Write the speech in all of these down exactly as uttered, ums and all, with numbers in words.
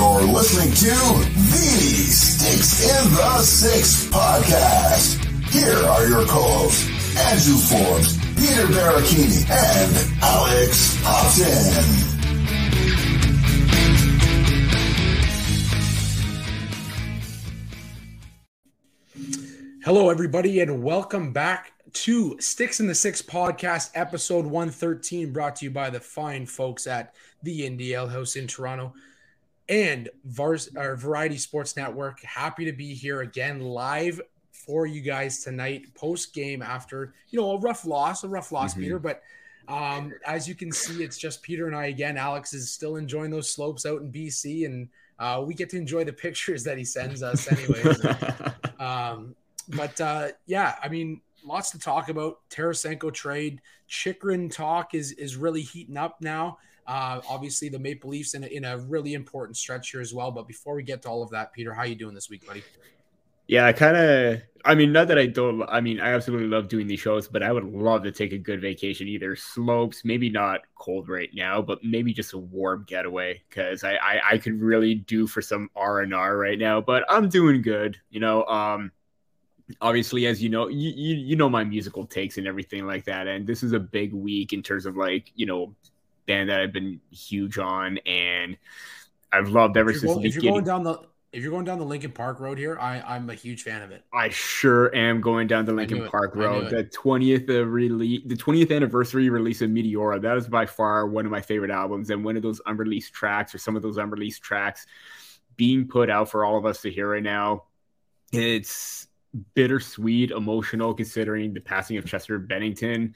You're listening to the Sticks in the six podcast. Here are your co-hosts, Andrew Forbes, Peter Baracchini, and Alex Hopton. Hello, everybody, and welcome back to Sticks in the six podcast, episode one thirteen, brought to you by the fine folks at the Indie Ale House in Toronto and Vars, our Variety Sports Network. Happy to be here again live for you guys tonight, post-game after, you know, a rough loss, a rough loss, mm-hmm. Peter. But um, as you can see, it's just Peter and I again. Alex is still enjoying those slopes out in B C, and uh, we get to enjoy the pictures that he sends us anyways. um, but, uh, yeah, I mean, lots to talk about. Tarasenko trade. Chychrun talk is is really heating up now. Uh, obviously, the Maple Leafs in a, in a really important stretch here as well. But before we get to all of that, Peter, how are you doing this week, buddy? Yeah, I kind of – I mean, not that I don't – I mean, I absolutely love doing these shows, but I would love to take a good vacation, either slopes, maybe not cold right now, but maybe just a warm getaway, because I, I, I could really do for some R and R right now. But I'm doing good, you know. Um, obviously, as you know, you, you, you know my musical takes and everything like that, and this is a big week in terms of, like, you know, band that I've been huge on, and I've loved ever since the beginning. If you're going down the Linkin Park road here, I, I'm a huge fan of it. I sure am going down the Linkin Park road. The twentieth uh, release, the twentieth anniversary release of Meteora, that is by far one of my favorite albums. And one of those unreleased tracks, or some of those unreleased tracks, being put out for all of us to hear right now. It's bittersweet, emotional, considering the passing of Chester Bennington.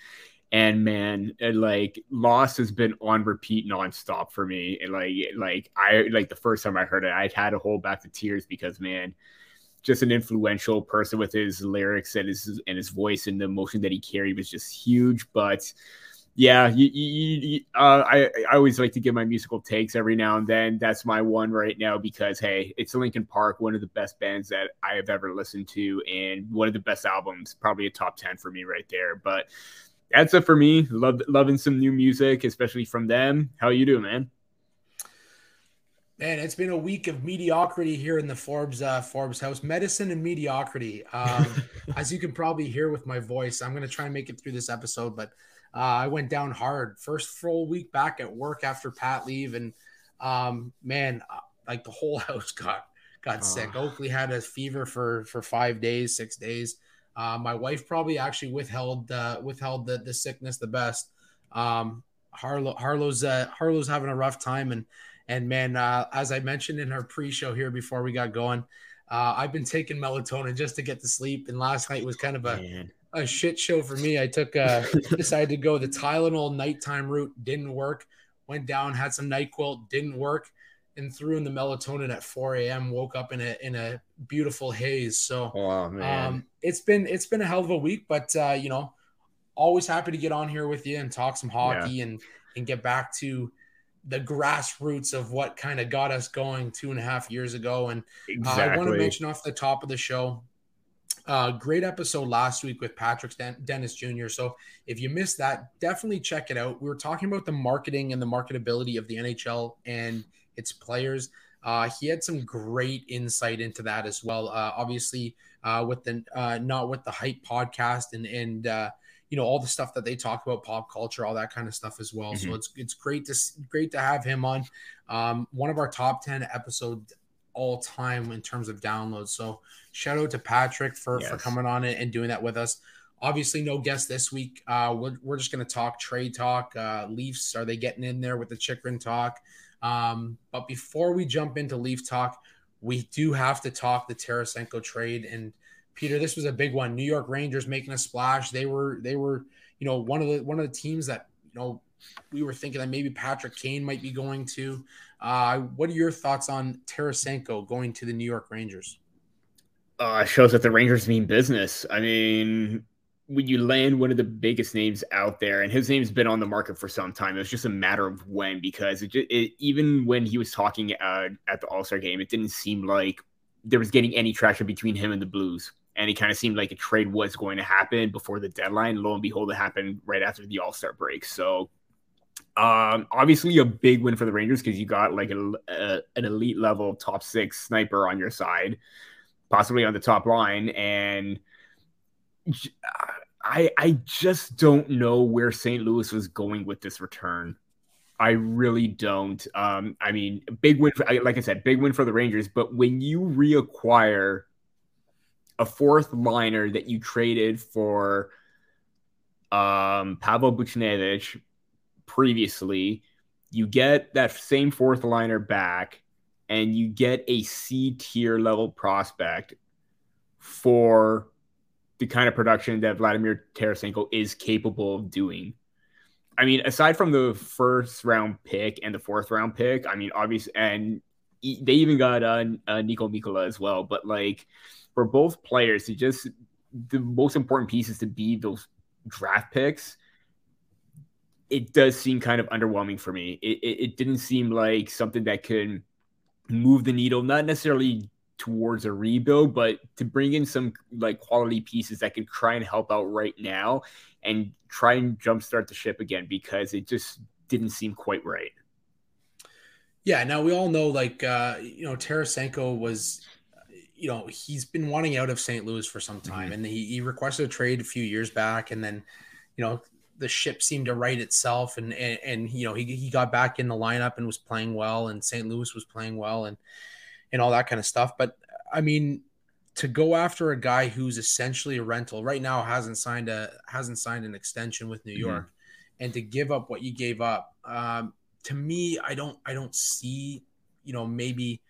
And man, and like, loss has been on repeat nonstop for me. And like, like I like the first time I heard it, I had to hold back the tears because, man, just an influential person with his lyrics and his and his voice and the emotion that he carried was just huge. But yeah, you, you, you, uh, I I always like to give my musical takes every now and then. That's my one right now because, hey, it's Linkin Park, one of the best bands that I have ever listened to, and one of the best albums, probably a top ten for me right there. But that's it for me. Love, loving some new music, especially from them. How you doing, man? Man, it's been a week of mediocrity here in the Forbes uh, Forbes house. Medicine and mediocrity. Um, as you can probably hear with my voice, I'm going to try and make it through this episode, but uh, I went down hard. First full week back at work after Pat leave, and um, man, like the whole house got got oh. sick. Oakley had a fever for, for five days, six days. Uh, my wife probably actually withheld uh, withheld the, the sickness the best. Um, Harlow Harlow's uh, Harlow's having a rough time, and and man, uh, as I mentioned in our pre-show here before we got going, uh, I've been taking melatonin just to get to sleep, and last night was kind of a man. a shit show for me. I took uh, decided to go the Tylenol nighttime route, didn't work. Went down, had some NyQuil, didn't work, and threw in the melatonin at four a.m. Woke up in a in a beautiful haze. So oh, man. Um, it's been it's been a hell of a week, but uh, you know, always happy to get on here with you and talk some hockey yeah. and and get back to the grassroots of what kind of got us going two and a half years ago. And exactly. uh, I want to mention off the top of the show, uh, great episode last week with Patrick Dennis Junior So if you missed that, definitely check it out. We were talking about the marketing and the marketability of the N H L and its players. Uh, he had some great insight into that as well. Uh, obviously, uh, with the uh, Not With the Hype podcast and and uh, you know, all the stuff that they talk about, pop culture, all that kind of stuff as well. Mm-hmm. So it's it's great to great to have him on. Um, one of our top ten episodes all time in terms of downloads. So shout out to Patrick for yes. for coming on and doing that with us. Obviously, no guest this week. Uh, we're we're just gonna talk trade talk. Uh, Leafs, are they getting in there with the Chychrun talk? Um, but before we jump into Leaf talk, we do have to talk the Tarasenko trade. And Peter, this was a big one. New York Rangers making a splash. They were, they were, you know, one of the, one of the teams that, you know, we were thinking that maybe Patrick Kane might be going to. Uh, what are your thoughts on Tarasenko going to the New York Rangers? Uh, shows that the Rangers mean business. I mean, when you land one of the biggest names out there, and his name's been on the market for some time, it was just a matter of when, because it, it, even when he was talking uh, at the All-Star game, it didn't seem like there was getting any traction between him and the Blues. And it kind of seemed like a trade was going to happen before the deadline. Lo and behold, it happened right after the All-Star break. So Um, obviously a big win for the Rangers because you got like a, a, an elite level top six sniper on your side, possibly on the top line. And I, I just don't know where Saint Louis was going with this return. I really don't. Um, I mean, big win, for, like I said, big win for the Rangers. But when you reacquire a fourth liner that you traded for um, Pavel Buchnevich previously, you get that same fourth liner back and you get a C-tier level prospect for the kind of production that Vladimir Tarasenko is capable of doing. I mean, aside from the first round pick and the fourth round pick, I mean, obviously, and they even got uh, uh, Niko Mikkola as well. But like for both players, to just the most important pieces to be those draft picks, it does seem kind of underwhelming for me. It, it, it didn't seem like something that could move the needle, not necessarily towards a rebuild, but to bring in some like quality pieces that could try and help out right now and try and jumpstart the ship again, because it just didn't seem quite right. Yeah. Now we all know, like, uh, you know, Tarasenko was, you know, he's been wanting out of Saint Louis for some time, mm-hmm. and he, he requested a trade a few years back. And then, you know, the ship seemed to right itself, and, and, and, you know, he, he got back in the lineup and was playing well, and Saint Louis was playing well, and, and all that kind of stuff. But I mean, to go after a guy who's essentially a rental right now, hasn't signed a, hasn't signed an extension with New York, mm-hmm. and to give up what you gave up, um, to me, I don't, I don't see, you know, maybe,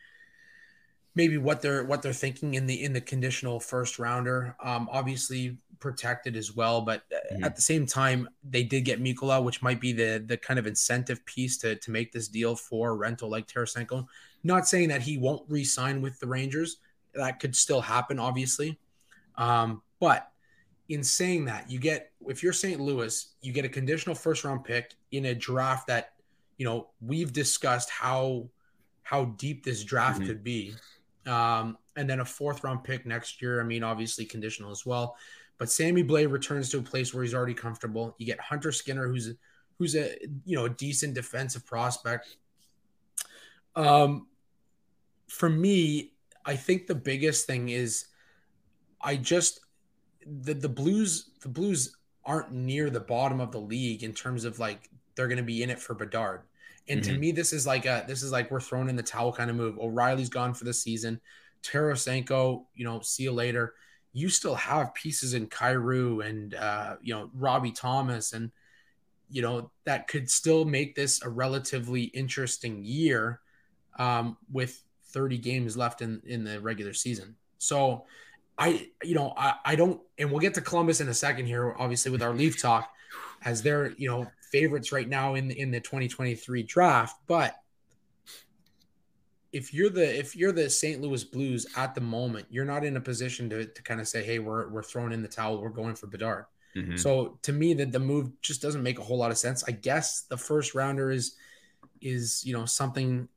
maybe what they're, what they're thinking in the, in the conditional first rounder, um, obviously protected as well. But mm-hmm. at the same time, they did get Mikkola, which might be the, the kind of incentive piece to, to make this deal for a rental like Tarasenko. Not saying that he won't re-sign with the Rangers. That could still happen, obviously. Um, but in saying that, you get, if you're Saint Louis, you get a conditional first-round pick in a draft that, you know, we've discussed how how deep this draft mm-hmm. could be. Um, and then a fourth-round pick next year. I mean, obviously conditional as well. But Sammy Blais returns to a place where he's already comfortable. You get Hunter Skinner, who's who's a, you know, a decent defensive prospect. Um. For me, I think the biggest thing is I just the, the Blues the Blues aren't near the bottom of the league in terms of like they're going to be in it for Bedard. And mm-hmm. to me, this is like a this is like we're throwing in the towel kind of move. O'Reilly's gone for the season. Tarasenko, you know, see you later. You still have pieces in Kyrou and uh, you know, Robbie Thomas, and you know, that could still make this a relatively interesting year um, with thirty games left in, in the regular season. So I, you know, I, I don't, and we'll get to Columbus in a second here, obviously, with our Leaf talk, as they're, you know, favorites right now in the, in the twenty twenty-three draft. But if you're the, if you're the Saint Louis Blues at the moment, you're not in a position to, to kind of say, hey, we're, we're throwing in the towel. We're going for Bedard. Mm-hmm. So to me, that the move just doesn't make a whole lot of sense. I guess the first rounder is, is, you know, something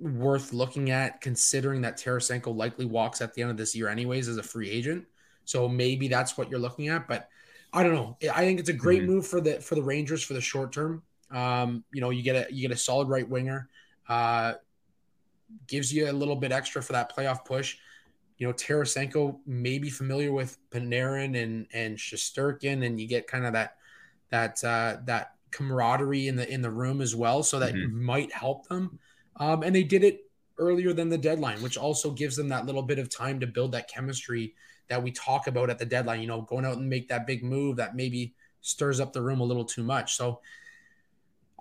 worth looking at, considering that Tarasenko likely walks at the end of this year anyways as a free agent. So maybe that's what you're looking at, but I don't know. I think it's a great mm-hmm. move for the, for the Rangers for the short term. Um, you know, you get a, you get a solid right winger, uh, gives you a little bit extra for that playoff push. You know, Tarasenko may be familiar with Panarin and, and Shesterkin, and you get kind of that, that, uh, that camaraderie in the, in the room as well. So that mm-hmm. might help them. Um, and they did it earlier than the deadline, which also gives them that little bit of time to build that chemistry that we talk about at the deadline, you know, going out and make that big move that maybe stirs up the room a little too much. So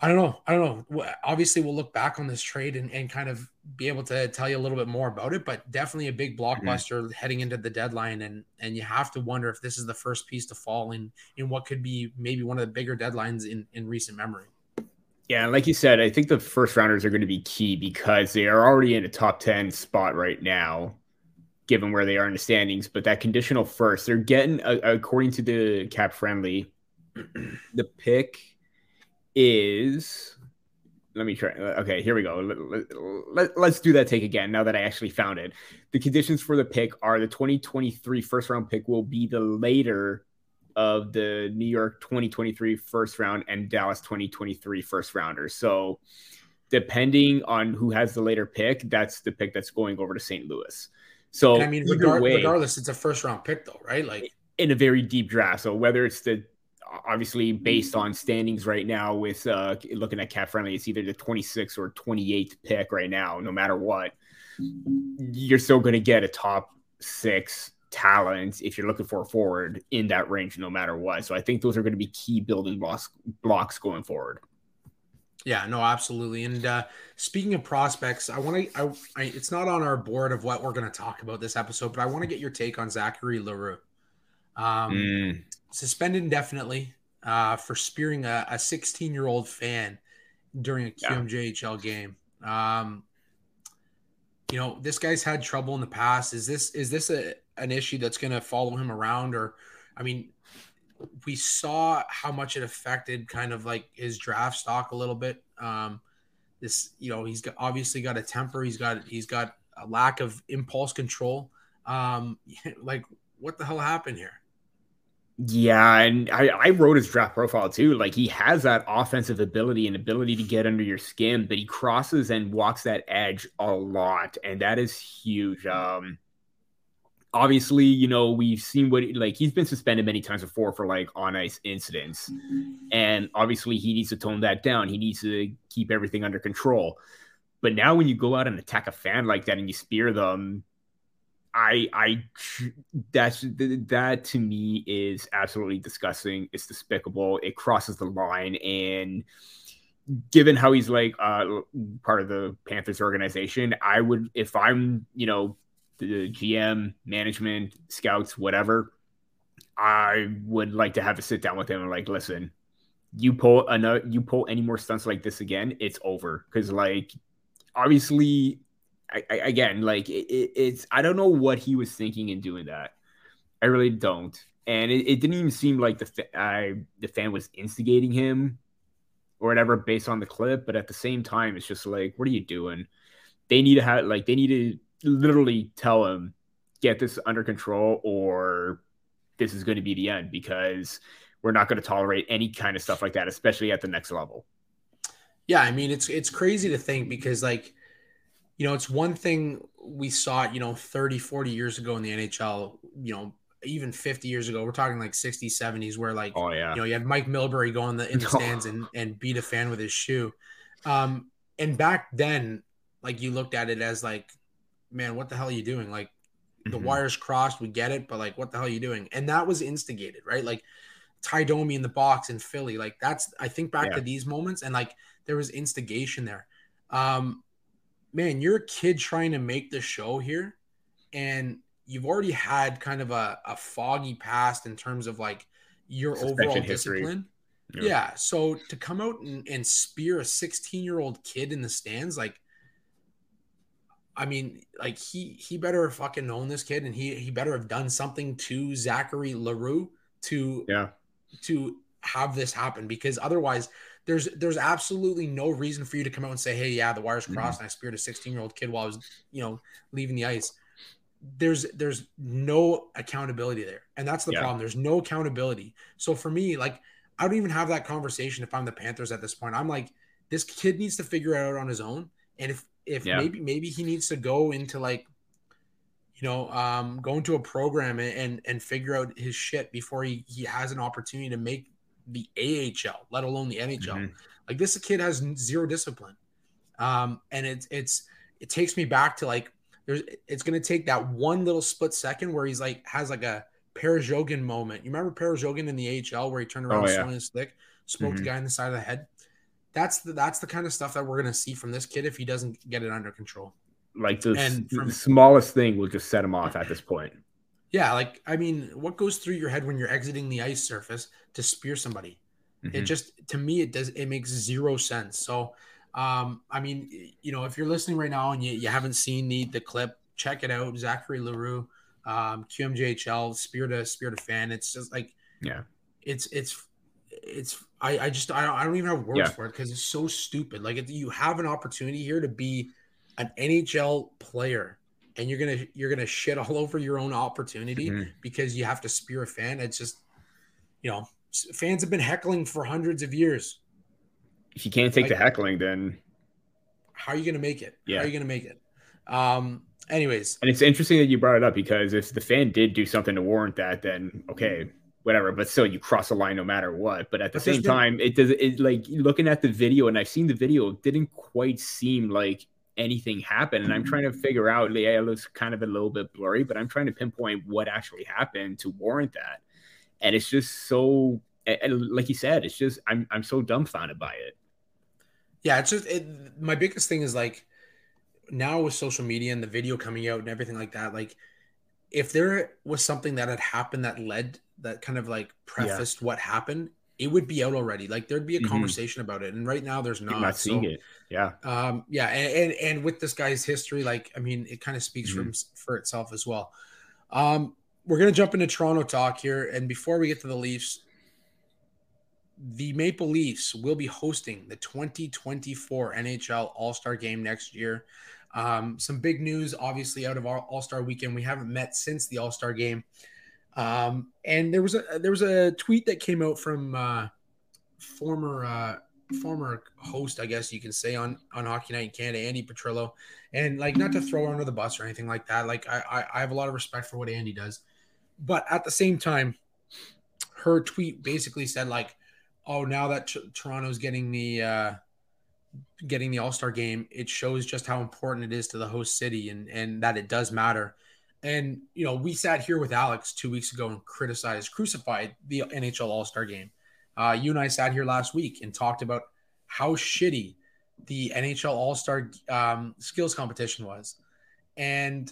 I don't know. I don't know. Obviously, we'll look back on this trade and, and kind of be able to tell you a little bit more about it, but definitely a big blockbuster mm-hmm. heading into the deadline. And, and you have to wonder if this is the first piece to fall in, in what could be maybe one of the bigger deadlines in, in recent memory. Yeah, and like you said, I think the first rounders are going to be key because they are already in a top ten spot right now, given where they are in the standings. But that conditional first, they're getting, uh, according to the Cap Friendly, the pick is, let me try. Okay, here we go. Let, let, let's do that take again now that I actually found it. The conditions for the pick are the twenty twenty-three first round pick will be the later of the New York twenty twenty-three first round and Dallas twenty twenty-three first rounders. So depending on who has the later pick, that's the pick that's going over to Saint Louis. So and I mean, regard- way, regardless, it's a first round pick though, right? Like in a very deep draft. So whether it's the, obviously based on standings right now with uh, looking at Cap Friendly, it's either the twenty-sixth or twenty-eighth pick right now, no matter what, you're still going to get a top six talent if you're looking for a forward in that range, no matter what. So I think those are going to be key building blocks, blocks going forward. Yeah, no, absolutely. And uh, speaking of prospects, I want to, I, I, it's not on our board of what we're going to talk about this episode, but I want to get your take on Zachary LaRue. Um, mm. Suspended indefinitely uh, for spearing a, a sixteen-year-old fan during a Q M J H L game. Um, you know, this guy's had trouble in the past. Is this, is this a, an issue that's going to follow him around? Or, I mean, we saw how much it affected kind of like his draft stock a little bit. Um, this, you know, he's got, obviously got a temper. He's got, he's got a lack of impulse control. Um, like what the hell happened here? Yeah, and I, I wrote his draft profile too. Like he has that offensive ability and ability to get under your skin, but he crosses and walks that edge a lot, and that is huge. Um, obviously, you know, we've seen what like he's been suspended many times before for like on ice incidents, and obviously he needs to tone that down. He needs to keep everything under control. But now when you go out and attack a fan like that and you spear them, I, I, that's, that to me is absolutely disgusting. It's despicable. It crosses the line. And given how he's like uh, part of the Panthers organization, I would, if I'm, you know, the G M, management, scouts, whatever, I would like to have a sit down with him and like, listen, you pull another, you pull any more stunts like this again, it's over. Cause like, obviously, I, I, again, like it, it, it's, I don't know what he was thinking in doing that. I really don't. And it, it didn't even seem like the fa- I, the fan was instigating him or whatever based on the clip. But at the same time, it's just like, what are you doing? They need to have like, they need to literally tell him, get this under control or this is going to be the end, because we're not going to tolerate any kind of stuff like that, especially at the next level. Yeah. I mean, it's, it's crazy to think because like, you know, it's one thing we saw, you know, thirty, forty years ago in the N H L, you know, even fifty years ago, we're talking like sixties, seventies, where like, oh, yeah. you know, you had Mike Milbury go in the, in the stands and, and beat a fan with his shoe. Um, and back then, like you looked at it as like, man, what the hell are you doing? Like the mm-hmm. wires crossed, we get it, but like, what the hell are you doing? And that was instigated, right? Like Ty Domi in the box in Philly, like that's, I think back yeah. to these moments and like there was instigation there. Um, Man, you're a kid trying to make the show here, and you've already had kind of a, a foggy past in terms of like your suspension overall history. Discipline. Yeah. yeah. So to come out and, and spear a sixteen-year-old kid in the stands, like, I mean, like he he better have fucking known this kid, and he he better have done something to Zachary LaRue to yeah. to have this happen, because otherwise. There's there's absolutely no reason for you to come out and say, hey, yeah, the wires crossed mm-hmm. and I speared a sixteen-year-old kid while I was, you know, leaving the ice. There's there's no accountability there. And that's the yeah. problem. There's no accountability. So for me, like, I don't even have that conversation if I'm the Panthers at this point. I'm like, this kid needs to figure it out on his own. And if if yeah. maybe maybe he needs to go into like, you know, um, go into a program and, and and figure out his shit before he, he has an opportunity to make the A H L, let alone the N H L. Mm-hmm. Like this kid has zero discipline. Um, and it's, it's, it takes me back to like, there's, it's going to take that one little split second where he's like, has like a Perajogan moment. You remember Perajogan in the A H L where he turned around oh, yeah. and his stick, smoked mm-hmm. the guy in the side of the head. That's the, that's the kind of stuff that we're going to see from this kid if he doesn't get it under control. Like the, and from, the smallest thing will just set him off at this point. Yeah, like, I mean, what goes through your head when you're exiting the ice surface to spear somebody? Mm-hmm. It just, to me, it does, it makes zero sense. So, um, I mean, you know, if you're listening right now and you, you haven't seen the the clip, check it out. Zachary LaRue, um, Q M J H L, spear to, spear to fan. It's just like, yeah, it's, it's, it's, I, I just, I don't, I don't even have words yeah. for it because it's so stupid. Like, if you have an opportunity here to be an N H L player. And you're gonna you're gonna shit all over your own opportunity mm-hmm. because you have to spear a fan. It's just you know, fans have been heckling for hundreds of years. If you can't take like, the heckling, then how are you going to make it? Yeah. How are you going to make it? Um, anyways. And it's interesting that you brought it up, because if the fan did do something to warrant that, then okay, whatever. But still, you cross a line no matter what. But at the but same time, been... it does it like looking at the video, and I've seen the video, it didn't quite seem like anything happened. And I'm trying to figure out, yeah, it looks kind of a little bit blurry, but I'm trying to pinpoint what actually happened to warrant that. And it's just so, like you said, it's just, I'm I'm so dumbfounded by it. Yeah, it's just, it, my biggest thing is like, now with social media and the video coming out and everything like that, like if there was something that had happened that led, that kind of like prefaced yeah. what happened, it would be out already. Like there'd be a mm-hmm. conversation about it. And right now there's not. You're not seeing so, it. Yeah. Um, yeah. And, and, and with this guy's history, like, I mean, it kind of speaks mm-hmm. for, for itself as well. Um, we're going to jump into Toronto talk here. And before we get to the Leafs, the Maple Leafs will be hosting the twenty twenty-four N H L All-Star Game next year. Um, some big news, obviously, out of our All-Star Weekend. We haven't met since the All-Star Game. Um, and there was a there was a tweet that came out from uh, former uh, former host, I guess you can say, on, on Hockey Night in Canada, Andy Petrillo. And like, not to throw her under the bus or anything like that. Like, I, I, I have a lot of respect for what Andy does, but at the same time, her tweet basically said like, oh, now that t- Toronto's getting the uh, getting the All-Star Game, it shows just how important it is to the host city and, and that it does matter. And, you know, we sat here with Alex two weeks ago and criticized, crucified the N H L All-Star Game. Uh, you and I sat here last week and talked about how shitty the N H L All-Star um, skills competition was. And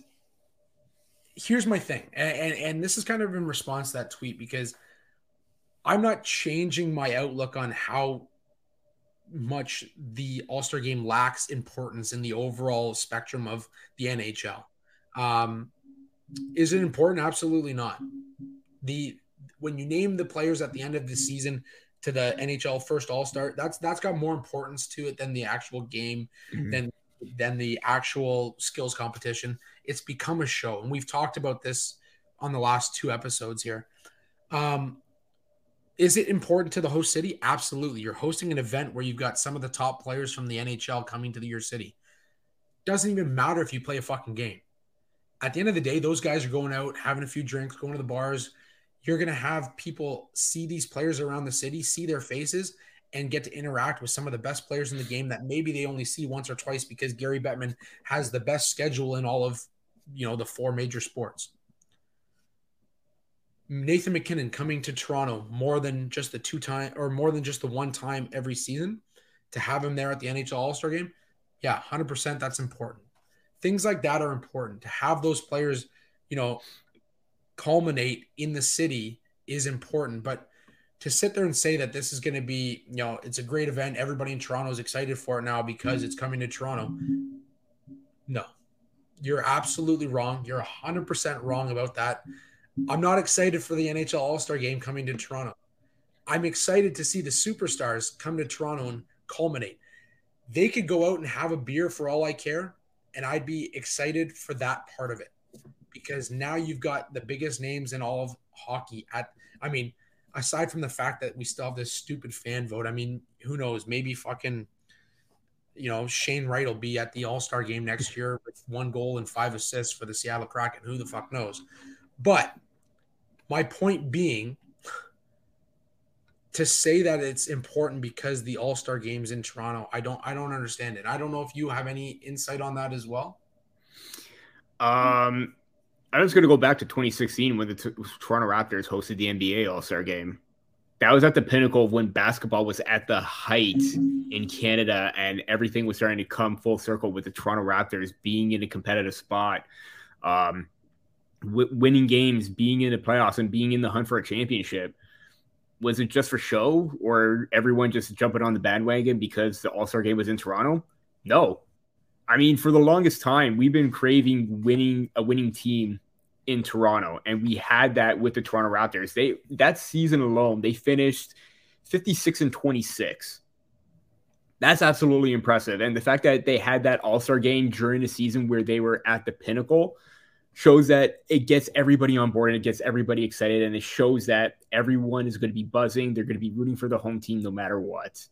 here's my thing. And, and, and this is kind of in response to that tweet, because – I'm not changing my outlook on how much the All-Star Game lacks importance in the overall spectrum of the N H L. Um, is it important? Absolutely not. The when you name the players at the end of the season to the N H L first All-Star, that's that's got more importance to it than the actual game, mm-hmm. than than the actual skills competition. It's become a show, and we've talked about this on the last two episodes here. Um, Is it important to the host city? Absolutely. You're hosting an event where you've got some of the top players from the N H L coming to your city. Doesn't even matter if you play a fucking game. At the end of the day, those guys are going out, having a few drinks, going to the bars. You're going to have people see these players around the city, see their faces, and get to interact with some of the best players in the game that maybe they only see once or twice because Gary Bettman has the best schedule in all of, you know, the four major sports. Nathan MacKinnon coming to Toronto more than just the two time or more than just the one time every season, to have him there at the N H L All-Star Game. Yeah. one hundred percent. That's important. Things like that are important. To have those players, you know, culminate in the city is important, but to sit there and say that this is going to be, you know, it's a great event. Everybody in Toronto is excited for it now because it's coming to Toronto. No, you're absolutely wrong. You're a hundred percent wrong about that. I'm not excited for the N H L All-Star Game coming to Toronto. I'm excited to see the superstars come to Toronto and culminate. They could go out and have a beer for all I care, and I'd be excited for that part of it, because now you've got the biggest names in all of hockey. At, I mean, aside from the fact that we still have this stupid fan vote, I mean, who knows? Maybe fucking, you know, Shane Wright will be at the All-Star Game next year with one goal and five assists for the Seattle Kraken. Who the fuck knows? But my point being, to say that it's important because the All-Star Game's in Toronto, I don't I don't understand it. I don't know if you have any insight on that as well. Um, I was going to go back to twenty sixteen when the t- Toronto Raptors hosted the N B A All-Star Game. That was at the pinnacle of when basketball was at the height in Canada, and everything was starting to come full circle with the Toronto Raptors being in a competitive spot. Um winning games, being in the playoffs, and being in the hunt for a championship. Was it just for show, or everyone just jumping on the bandwagon because the All-Star Game was in Toronto? No. I mean, for the longest time, we've been craving winning a winning team in Toronto, and we had that with the Toronto Raptors. They that season alone, they finished fifty-six and twenty-six. That's absolutely impressive. And the fact that they had that All-Star Game during a season where they were at the pinnacle shows that it gets everybody on board and it gets everybody excited, and it shows that everyone is going to be buzzing. They're going to be rooting for the home team no matter what.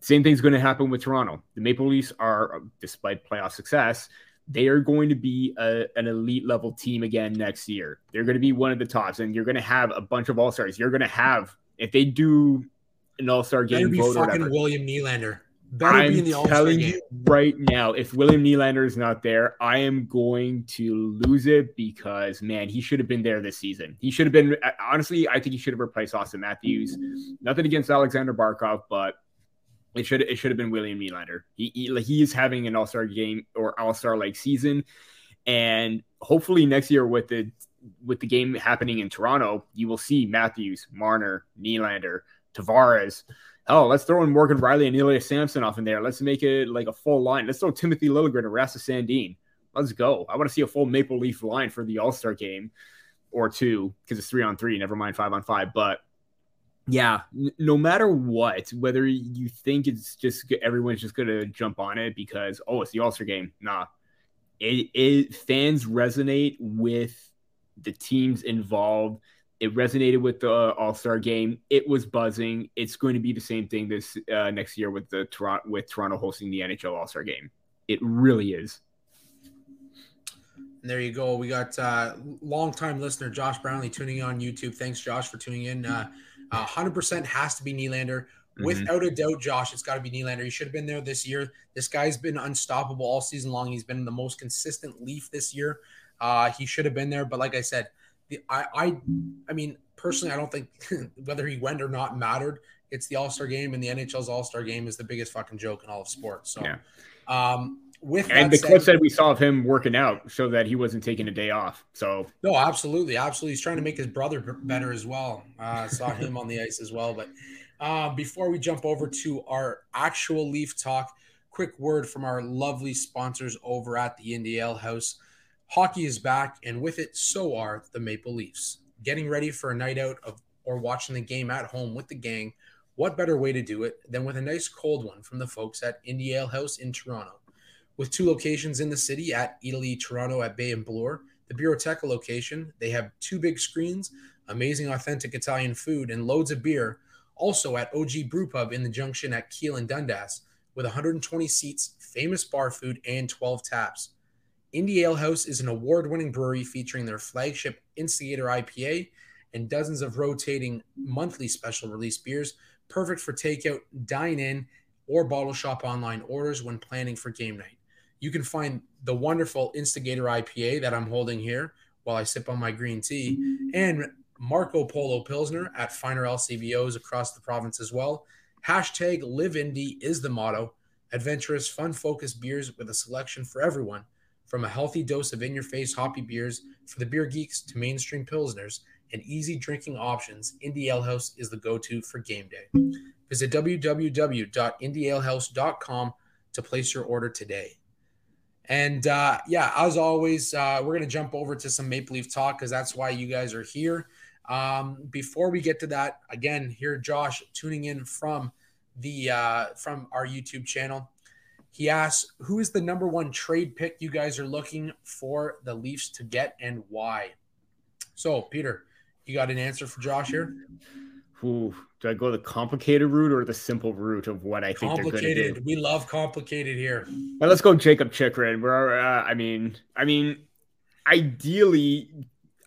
Same thing's going to happen with Toronto. The Maple Leafs are, despite playoff success, they are going to be a, an elite level team again next year. They're going to be one of the tops, and you're going to have a bunch of all-stars. You're going to have, if they do an all-star game, be vote fucking William Nylander. Better I'm be in the All-Star telling game. You right now, if William Nylander is not there, I am going to lose it because, man, he should have been there this season. He should have been – honestly, I think he should have replaced Austin Matthews. Nothing against Alexander Barkov, but it should it should have been William Nylander. He, he, like, he is having an All-Star game or All-Star-like season, and hopefully next year with the with the game happening in Toronto, you will see Matthews, Marner, Nylander, Tavares. Oh, let's throw in Morgan Rielly and Ilya Samsonov in there. Let's make it like a full line. Let's throw Timothy Liljegren and Rasmus Sandin. Let's go. I want to see a full Maple Leaf line for the All-Star game or two, because it's three on three, never mind five on five. But yeah, n- no matter what, whether you think it's just everyone's just going to jump on it because, oh, it's the All-Star game. Nah, it, it fans resonate with the teams involved. It resonated with the All-Star game. It was buzzing. It's going to be the same thing this uh, next year with the Toronto with Toronto hosting the N H L All-Star game. It really is. And there you go. We got uh, longtime listener Josh Brownlee tuning in on YouTube. Thanks, Josh, for tuning in. Uh, one hundred percent has to be Nylander. Without mm-hmm. a doubt, Josh, it's got to be Nylander. He should have been there this year. This guy's been unstoppable all season long. He's been the most consistent Leaf this year. Uh, he should have been there. But like I said, The, I, I I mean, personally, I don't think whether he went or not mattered. It's the All-Star game, and the N H L's All-Star game is the biggest fucking joke in all of sports. So, yeah. um, with and the clip said we saw of him working out so that he wasn't taking a day off. So, no, absolutely. Absolutely. He's trying to make his brother better as well. I uh, saw him on the ice as well. But uh, before we jump over to our actual Leaf talk, quick word from our lovely sponsors over at the Indie Ale House. Hockey is back, and with it, so are the Maple Leafs. Getting ready for a night out of or watching the game at home with the gang, what better way to do it than with a nice cold one from the folks at Indie Ale House in Toronto. With two locations in the city at Italy, Toronto at Bay and Bloor, the Biroteca location, they have two big screens, amazing authentic Italian food, and loads of beer. Also at O G Brewpub in the Junction at Keele and Dundas, with one hundred twenty seats, famous bar food, and twelve taps. Indie Ale House is an award-winning brewery featuring their flagship Instigator I P A and dozens of rotating monthly special release beers, perfect for takeout, dine-in, or bottle shop online orders when planning for game night. You can find the wonderful Instigator I P A that I'm holding here while I sip on my green tea and Marco Polo Pilsner at finer L C B Os across the province as well. Hashtag Live Indie is the motto. Adventurous, fun-focused beers with a selection for everyone. From a healthy dose of in-your-face hoppy beers for the beer geeks to mainstream pilsners and easy drinking options, Indie Ale House is the go-to for game day. Visit w w w dot indie ale house dot com to place your order today. And uh, yeah, as always, uh, we're going to jump over to some Maple Leaf talk because that's why you guys are here. Um, before we get to that, again, here Josh tuning in from the uh, from our YouTube channel. He asks, who is the number one trade pick you guys are looking for the Leafs to get and why? So, Peter, you got an answer for Josh here? Ooh, do I go the complicated route or the simple route of what I think they're going to do? We love complicated here. Well, let's go Jacob Chychrun. We're, uh, I mean, I mean, ideally,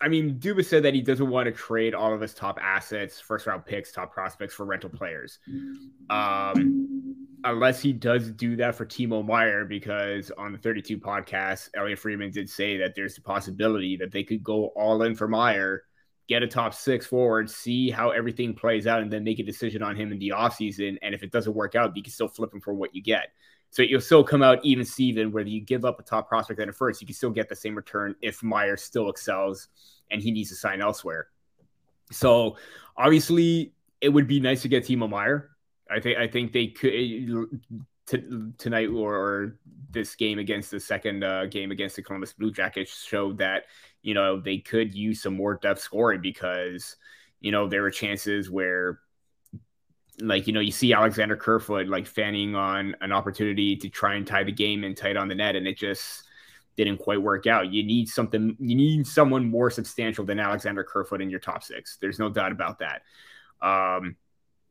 I mean, Dubas said that he doesn't want to trade all of his top assets, first-round picks, top prospects for rental players. Um... Unless he does do that for Timo Meier, because on the thirty-two podcast, Elliot Freeman did say that there's the possibility that they could go all in for Meier, get a top six forward, see how everything plays out, and then make a decision on him in the offseason. And if it doesn't work out, you can still flip him for what you get. So you'll still come out even Steven, whether you give up a top prospect at first, you can still get the same return if Meier still excels and he needs to sign elsewhere. So obviously, it would be nice to get Timo Meier. I think I think they could t- tonight or, or this game against the second uh, game against the Columbus Blue Jackets showed that, you know, they could use some more depth scoring because, you know, there were chances where, like, you know, you see Alexander Kerfoot like fanning on an opportunity to try and tie the game and tight on the net, and it just didn't quite work out. You need something, you need someone more substantial than Alexander Kerfoot in your top six. There's no doubt about that. Um,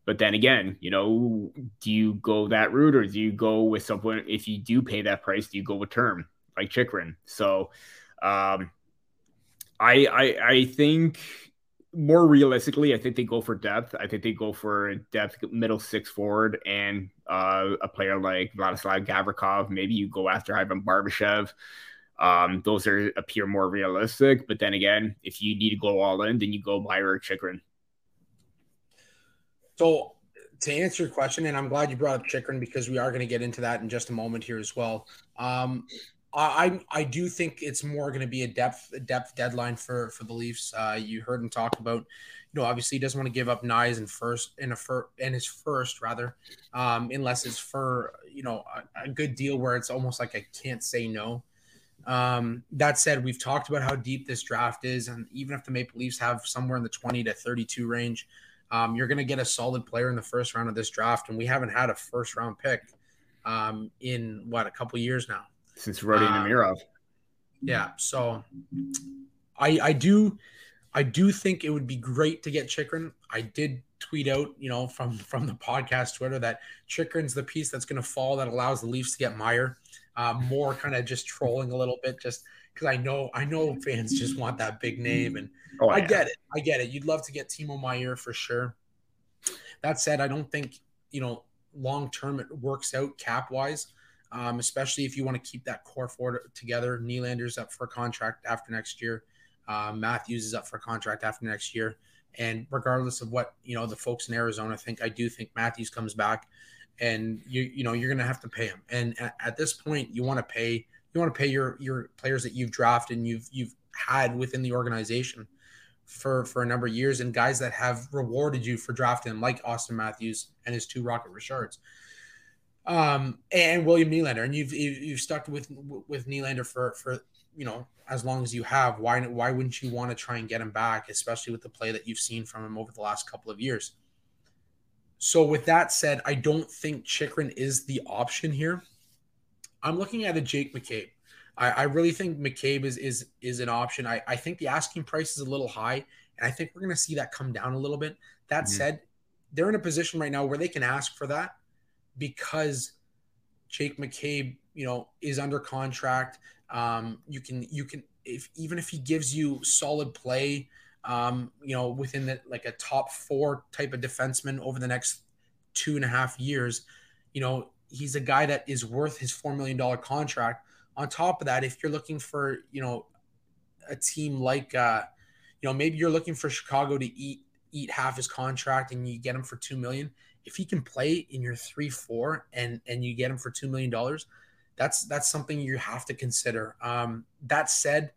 but then again, you know, do you go that route or do you go with someone? If you do pay that price, do you go with term like Chychrun? So um, I, I, I think more realistically, I think they go for depth. I think they go for depth, middle six forward, and uh, a player like Vladislav Gavrikov. Maybe you go after Ivan Barbashev. Um, those are appear more realistic. But then again, if you need to go all in, then you go Meyer or Chychrun. So to answer your question, and I'm glad you brought up Chychrun because we are going to get into that in just a moment here as well. Um, I I do think it's more going to be a depth a depth deadline for, for the Leafs. Uh, you heard him talk about, you know, obviously he doesn't want to give up Nyes in first in a fir, in his first rather, um, unless it's for you know a, a good deal where it's almost like I can't say no. Um, that said, we've talked about how deep this draft is, and even if the Maple Leafs have somewhere in the twenty to thirty-two range. Um, you're going to get a solid player in the first round of this draft, and we haven't had a first-round pick um, in, what, a couple years now. Since Rodion um, Amirov. Yeah, so I, I do I do think it would be great to get Chychrun. I did tweet out, you know, from, from the podcast Twitter that Chychrun's the piece that's going to fall that allows the Leafs to get Meyer. Uh, more kind of just trolling a little bit, just because I know I know fans just want that big name, and oh, I yeah. get it. I get it. You'd love to get Timo Meier for sure. That said, I don't think you know long term it works out cap wise, um, especially if you want to keep that core forward together. Nylander's up for a contract after next year. Uh, Matthews is up for a contract after next year, and regardless of what you know the folks in Arizona think, I do think Matthews comes back. And you you know you're gonna have to pay him, and at, at this point you want to pay you want to pay your your players that you've drafted and you've you've had within the organization for for a number of years, and guys that have rewarded you for drafting them, like Austin Matthews and his two Rocket Richards, um, and William Nylander, and you've you've stuck with with Nylander for for you know as long as you have. Why why wouldn't you want to try and get him back, especially with the play that you've seen from him over the last couple of years? So with that said, I don't think Chychrun is the option here. I'm looking at a Jake McCabe. I, I really think McCabe is is is an option. I, I think the asking price is a little high, and I think we're going to see that come down a little bit. That mm-hmm. said, they're in a position right now where they can ask for that because Jake McCabe, you know, is under contract. Um, you can you can if even if he gives you solid play. Um, you know, within the, like a top four type of defenseman over the next two and a half years, you know, he's a guy that is worth his four million dollars contract. On top of that, if you're looking for, you know, a team like, uh, you know, maybe you're looking for Chicago to eat, eat half his contract and you get him for two million dollars. If he can play in your three, four and, and you get him for two million dollars, that's, that's something you have to consider. Um, that said,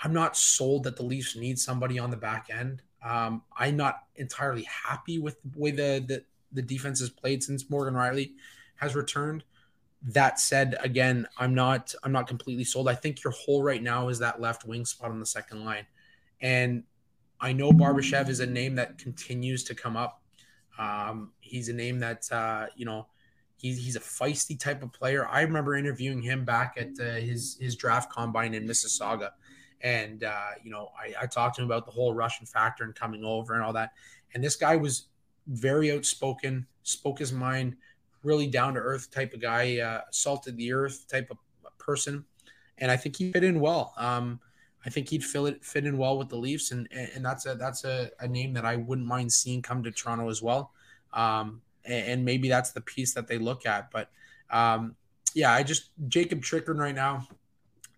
I'm not sold that the Leafs need somebody on the back end. Um, I'm not entirely happy with the way the, the, the defense has played since Morgan Rielly has returned. That said, again, I'm not I'm not completely sold. I think your hole right now is that left wing spot on the second line. And I know Barbashev is a name that continues to come up. Um, he's a name that, uh, you know, he's, he's a feisty type of player. I remember interviewing him back at uh, his, his draft combine in Mississauga. And, uh, you know, I, I talked to him about the whole Russian factor and coming over and all that. And this guy was very outspoken, spoke his mind, really down-to-earth type of guy, uh, salted the earth type of person. And I think he fit in well. Um, I think he'd fill it, fit in well with the Leafs. And and that's a that's a, a name that I wouldn't mind seeing come to Toronto as well. Um, and, and maybe that's the piece that they look at. But, um, yeah, I just – Jacob Chychrun right now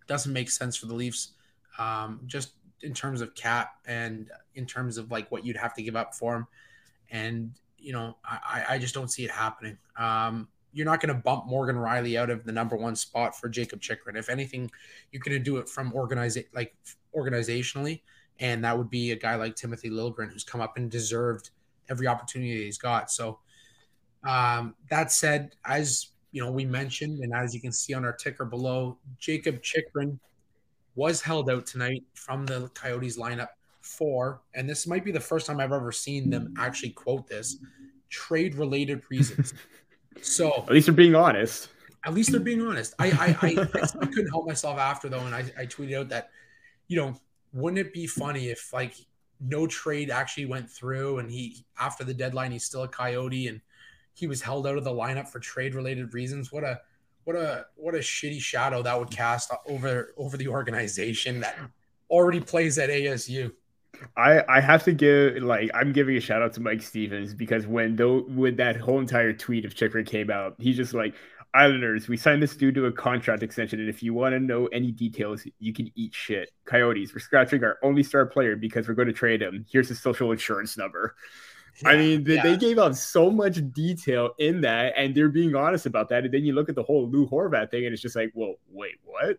doesn't make sense for the Leafs. Um, just in terms of cap and in terms of like what you'd have to give up for him. And, you know, I, I just don't see it happening. Um, you're not going to bump Morgan Rielly out of the number one spot for Jacob Chychrun. If anything, you're going to do it from organize like organizationally. And that would be a guy like Timothy Liljegren, who's come up and deserved every opportunity he's got. So um, that said, as you know, we mentioned, and as you can see on our ticker below, Jacob Chychrun was held out tonight from the Coyotes lineup for, and this might be the first time I've ever seen them actually quote this, trade-related reasons. So at least they're being honest. at least they're being honest. I I, I, I couldn't help myself after though, and I, I tweeted out that, you know, wouldn't it be funny if like no trade actually went through, and he after the deadline he's still a Coyote and he was held out of the lineup for trade related reasons. What a what a what a shitty shadow that would cast over over the organization that already plays at A S U. I, I have to give like I'm giving a shout out to Mike Stevens, because when though when that whole entire tweet of Chychrun came out, he's just like, Islanders, we signed this dude to a contract extension, and if you want to know any details, you can eat shit. Coyotes, we're scratching our only star player because we're going to trade him. Here's his social insurance number. Yeah, I mean, they, yeah. they gave out so much detail in that, and they're being honest about that. And then you look at the whole Lou Horvat thing, and it's just like, well, wait, what?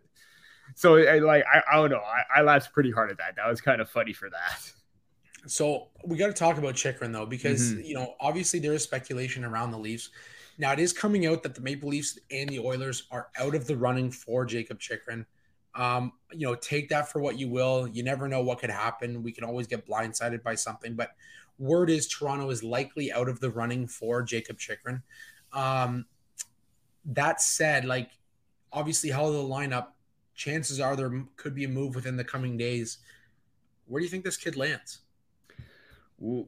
So, I, like, I, I don't know. I, I laughed pretty hard at that. That was kind of funny for that. So, we got to talk about Chychrun, though, because, mm-hmm. you know, obviously there is speculation around the Leafs. Now, it is coming out that the Maple Leafs and the Oilers are out of the running for Jacob Chychrun. Um, you know, take that for what you will. You never know what could happen. We can always get blindsided by something. But word is Toronto is likely out of the running for Jacob Chychrun. Um, that said, like, obviously how the lineup, chances are there could be a move within the coming days. Where do you think this kid lands? Well,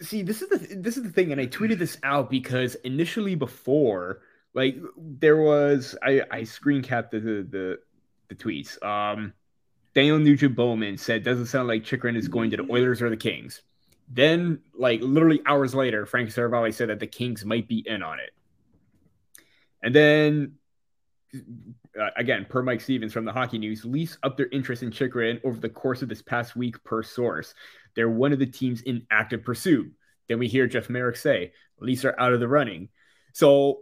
see, this is the this is the thing, and I tweeted this out because initially before, like, there was I, I screen capped the the, the the tweets. Um, Daniel Nugent Bowman said, "Doesn't sound like Chychrun is going to the Oilers or the Kings." Then, like literally hours later, Frank Saravalli said that the Kings might be in on it, and then. Uh, again, per Mike Stevens from the Hockey News, Leafs upped their interest in Chychrun over the course of this past week per source. They're one of the teams in active pursuit. Then we hear Jeff Merrick say, Leafs are out of the running. So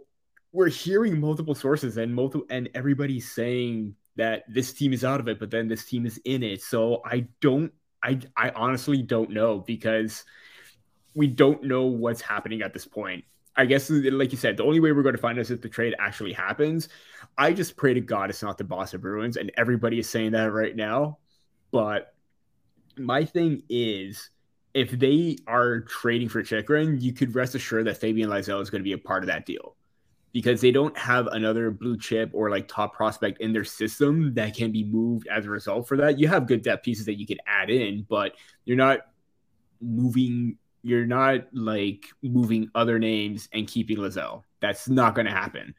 we're hearing multiple sources and multiple, and everybody's saying that this team is out of it, but then this team is in it. So I don't, I, I honestly don't know, because we don't know what's happening at this point. I guess, like you said, the only way we're going to find out is if the trade actually happens. I just pray to God it's not the Boston Bruins, and everybody is saying that right now. But my thing is, if they are trading for Chychrun, you could rest assured that Fabian Lysell is going to be a part of that deal, because they don't have another blue chip or like top prospect in their system that can be moved as a result for that. You have good depth pieces that you could add in, but you're not moving – You're not like moving other names and keeping Lysell. That's not going to happen.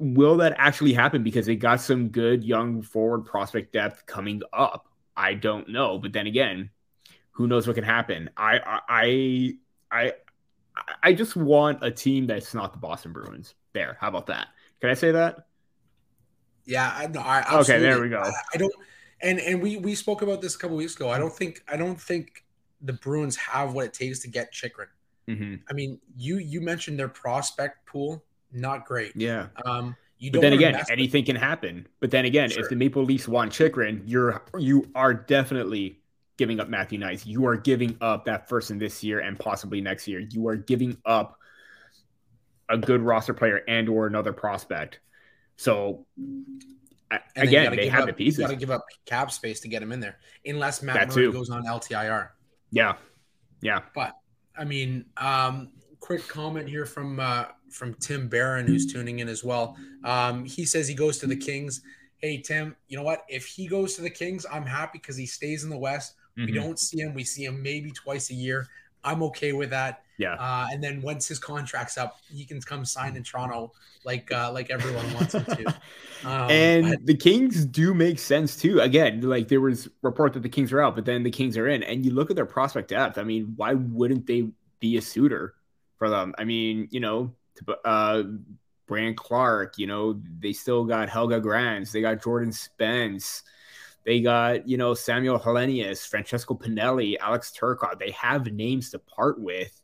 Will that actually happen? Because they got some good young forward prospect depth coming up. I don't know. But then again, who knows what can happen? I, I, I, I just want a team that's not the Boston Bruins. There. How about that? Can I say that? Yeah. I, no, I absolutely. Okay. There we go. I, I don't. And and we we spoke about this a couple weeks ago. I don't think. I don't think. The Bruins have what it takes to get Chychrun. Mm-hmm. I mean, you you mentioned their prospect pool, not great. Yeah. Um, you don't but then again, anything them. can happen. But then again, sure. If the Maple Leafs want Chychrun, you're you are definitely giving up Matthew Knies. You are giving up that first in this year and possibly next year. You are giving up a good roster player and or another prospect. So I, again, they have up, the pieces. You got to give up cap space to get him in there, unless Matt that Murray too. goes on L T I R. Yeah. Yeah. But I mean, um, quick comment here from, uh, from Tim Barron, who's tuning in as well. Um, he says he goes to the Kings. Hey, Tim, you know what? If he goes to the Kings, I'm happy, because he stays in the West. Mm-hmm. We don't see him. We see him maybe twice a year. I'm okay with that. Yeah. Uh, and then once his contract's up, he can come sign in Toronto like uh, like everyone wants him to. Um, and but- the Kings do make sense too. Again, like there was report that the Kings are out, but then the Kings are in. And you look at their prospect depth. I mean, why wouldn't they be a suitor for them? I mean, you know, uh, Brant Clark, you know, they still got Helga Grans. They got Jordan Spence. They got, you know, Samuel Hellenius, Francesco Pinelli, Alex Turcotte. They have names to part with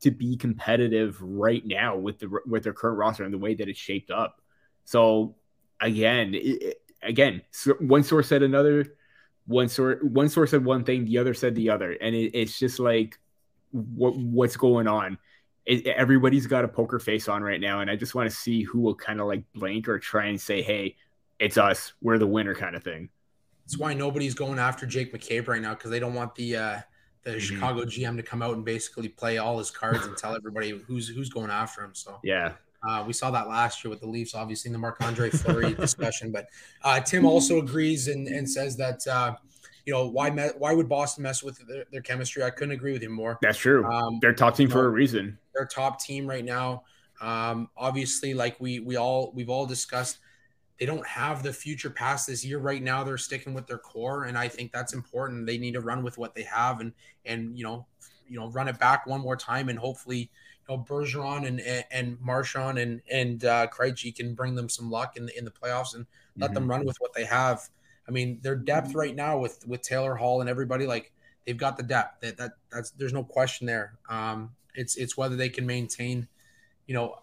to be competitive right now with the with their current roster and the way that it's shaped up. So again, it, again, so one source said another, one source one source said one thing, the other said the other, and it, it's just like, what what's going on? It, everybody's got a poker face on right now, and I just want to see who will kind of like blink or try and say, "Hey, it's us, we're the winner," kind of thing. That's why nobody's going after Jake McCabe right now, because they don't want the uh, the mm-hmm. Chicago G M to come out and basically play all his cards and tell everybody who's who's going after him. So yeah, Uh, we saw that last year with the Leafs, obviously, in the Marc-Andre Fleury discussion. But uh, Tim also agrees and, and says that, uh, you know, why me- why would Boston mess with their, their chemistry? I couldn't agree with him more. That's true. Um, they're top team for know, a reason. They're top team right now. Um, obviously, like we we all we've all discussed, they don't have the future past this year right now. They're sticking with their core, and I think that's important. They need to run with what they have and and you know you know run it back one more time, and hopefully, you know, Bergeron and and, and Marchand and and uh, Krejci can bring them some luck in the in the playoffs and let mm-hmm. them run with what they have. I mean, their depth right now with with Taylor Hall and everybody, like they've got the depth. That that that's there's no question there. Um, it's it's whether they can maintain, you know,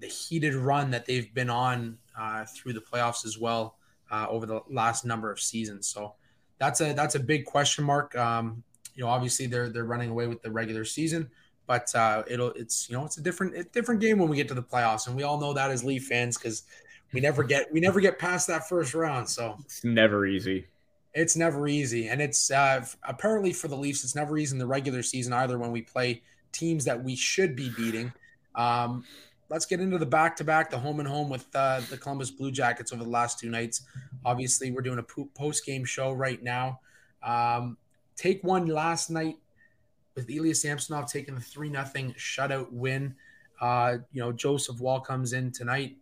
the heated run that they've been on uh, through the playoffs as well uh, over the last number of seasons. So that's a that's a big question mark. Um, you know, obviously they're they're running away with the regular season, but uh, it'll it's you know it's a different it's a different game when we get to the playoffs, and we all know that as Leaf fans because we never get we never get past that first round. So it's never easy. It's never easy, and it's uh, apparently for the Leafs, it's never easy in the regular season either when we play teams that we should be beating. Um, let's get into the back-to-back, the home-and-home with uh, the Columbus Blue Jackets over the last two nights. Obviously, we're doing a post-game show right now. Um, take one last night with Ilya Samsonov taking the three nothing shutout win. Uh, you know, Joseph Wall comes in tonight.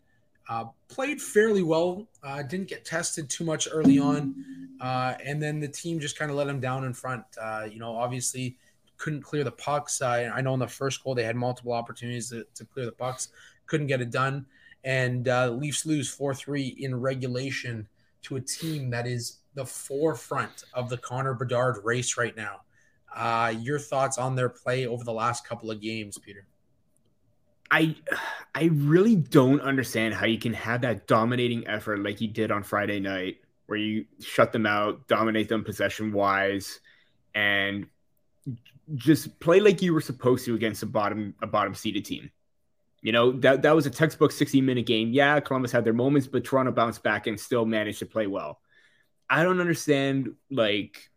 Uh, played fairly well. Uh, didn't get tested too much early on. Uh, and then the team just kind of let him down in front. Uh, you know, obviously – couldn't clear the pucks. Uh, I know in the first goal they had multiple opportunities to, to clear the pucks, couldn't get it done. And uh, Leafs lose four three in regulation to a team that is the forefront of the Connor Bedard race right now. Uh, your thoughts on their play over the last couple of games, Peter? I I really don't understand how you can have that dominating effort like you did on Friday night, where you shut them out, dominate them possession-wise, and just play like you were supposed to against a bottom a bottom seeded team. You know, that that was a textbook sixty minute game. Yeah, Columbus had their moments, but Toronto bounced back and still managed to play well. I don't understand like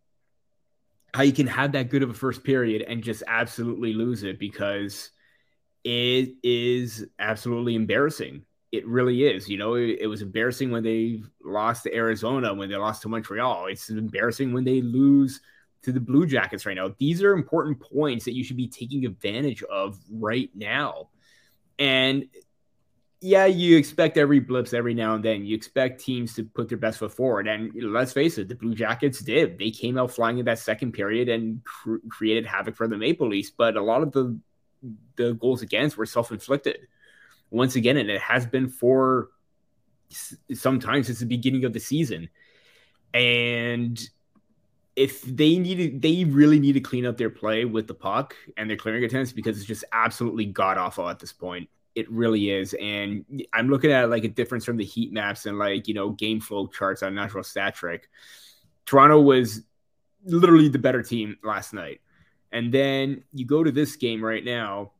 how you can have that good of a first period and just absolutely lose it, because it is absolutely embarrassing. It really is. You know, it, it was embarrassing when they lost to Arizona, when they lost to Montreal. It's embarrassing when they lose to the Blue Jackets right now. These are important points that you should be taking advantage of right now. And yeah, you expect every blips every now and then. You expect teams to put their best foot forward. And let's face it, the Blue Jackets did. They came out flying in that second period and cr- created havoc for the Maple Leafs. But a lot of the, the goals against were self-inflicted once again. And it has been for sometimes since the beginning of the season. And if they need to, they really need to clean up their play with the puck and their clearing attempts, because it's just absolutely god awful at this point. It really is. And I'm looking at like a difference from the heat maps and like, you know, game flow charts on Natural Stat Trick. Toronto was literally the better team last night. And then you go to this game right now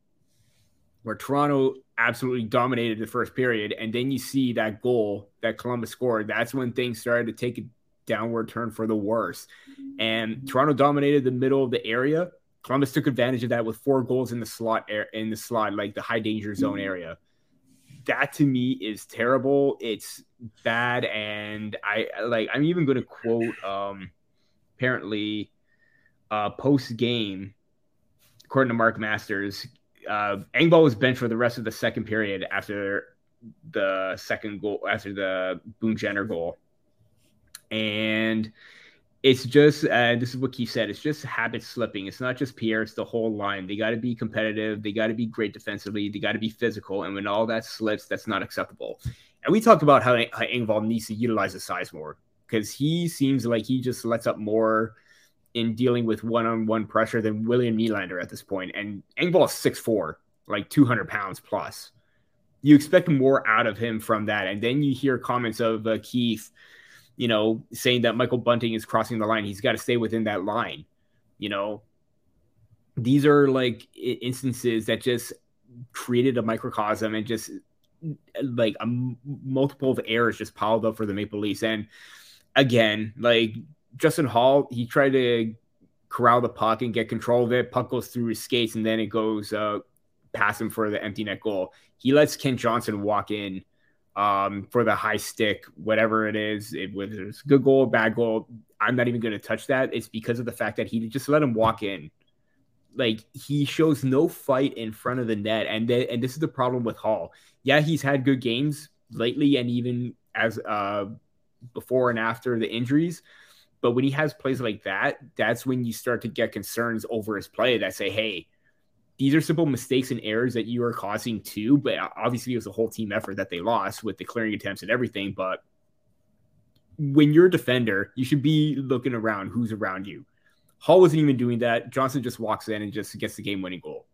where Toronto absolutely dominated the first period. And then you see that goal that Columbus scored. That's when things started to take a downward turn for the worse, and Toronto dominated the middle of the area. Columbus took advantage of that with four goals in the slot in the slot, like the high danger zone area. That to me is terrible. It's bad. And I like, I'm even going to quote, um, apparently uh post game, according to Mark Masters, uh, Engvall was benched for the rest of the second period after the second goal, after the Boom-Jenner goal. And it's just, uh, this is what Keith said, it's just habit slipping. It's not just Pierre, it's the whole line. They got to be competitive. They got to be great defensively. They got to be physical. And when all that slips, that's not acceptable. And we talked about how, how Engvall needs to utilize his size more, because he seems like he just lets up more in dealing with one-on-one pressure than William Nylander at this point. And Engvall is six foot four, like two hundred pounds plus. You expect more out of him from that. And then you hear comments of uh, Keith, you know, saying that Michael Bunting is crossing the line. He's got to stay within that line. You know, these are like instances that just created a microcosm and just like a multiple of errors just piled up for the Maple Leafs. And again, like Justin Holl, he tried to corral the puck and get control of it. Puck goes through his skates and then it goes uh, pass him for the empty net goal. He lets Kent Johnson walk in um, for the high stick, whatever it is, it, whether it's good goal, bad goal. I'm not even going to touch that. It's because of the fact that he just let him walk in. Like, he shows no fight in front of the net. And, th- and this is the problem with Holl. Yeah, he's had good games lately and even as uh, before and after the injuries. But when he has plays like that, that's when you start to get concerns over his play that say, hey, these are simple mistakes and errors that you are causing too. But obviously it was a whole team effort that they lost with the clearing attempts and everything. But when you're a defender, you should be looking around who's around you. Holl wasn't even doing that. Johnson just walks in and just gets the game-winning goal.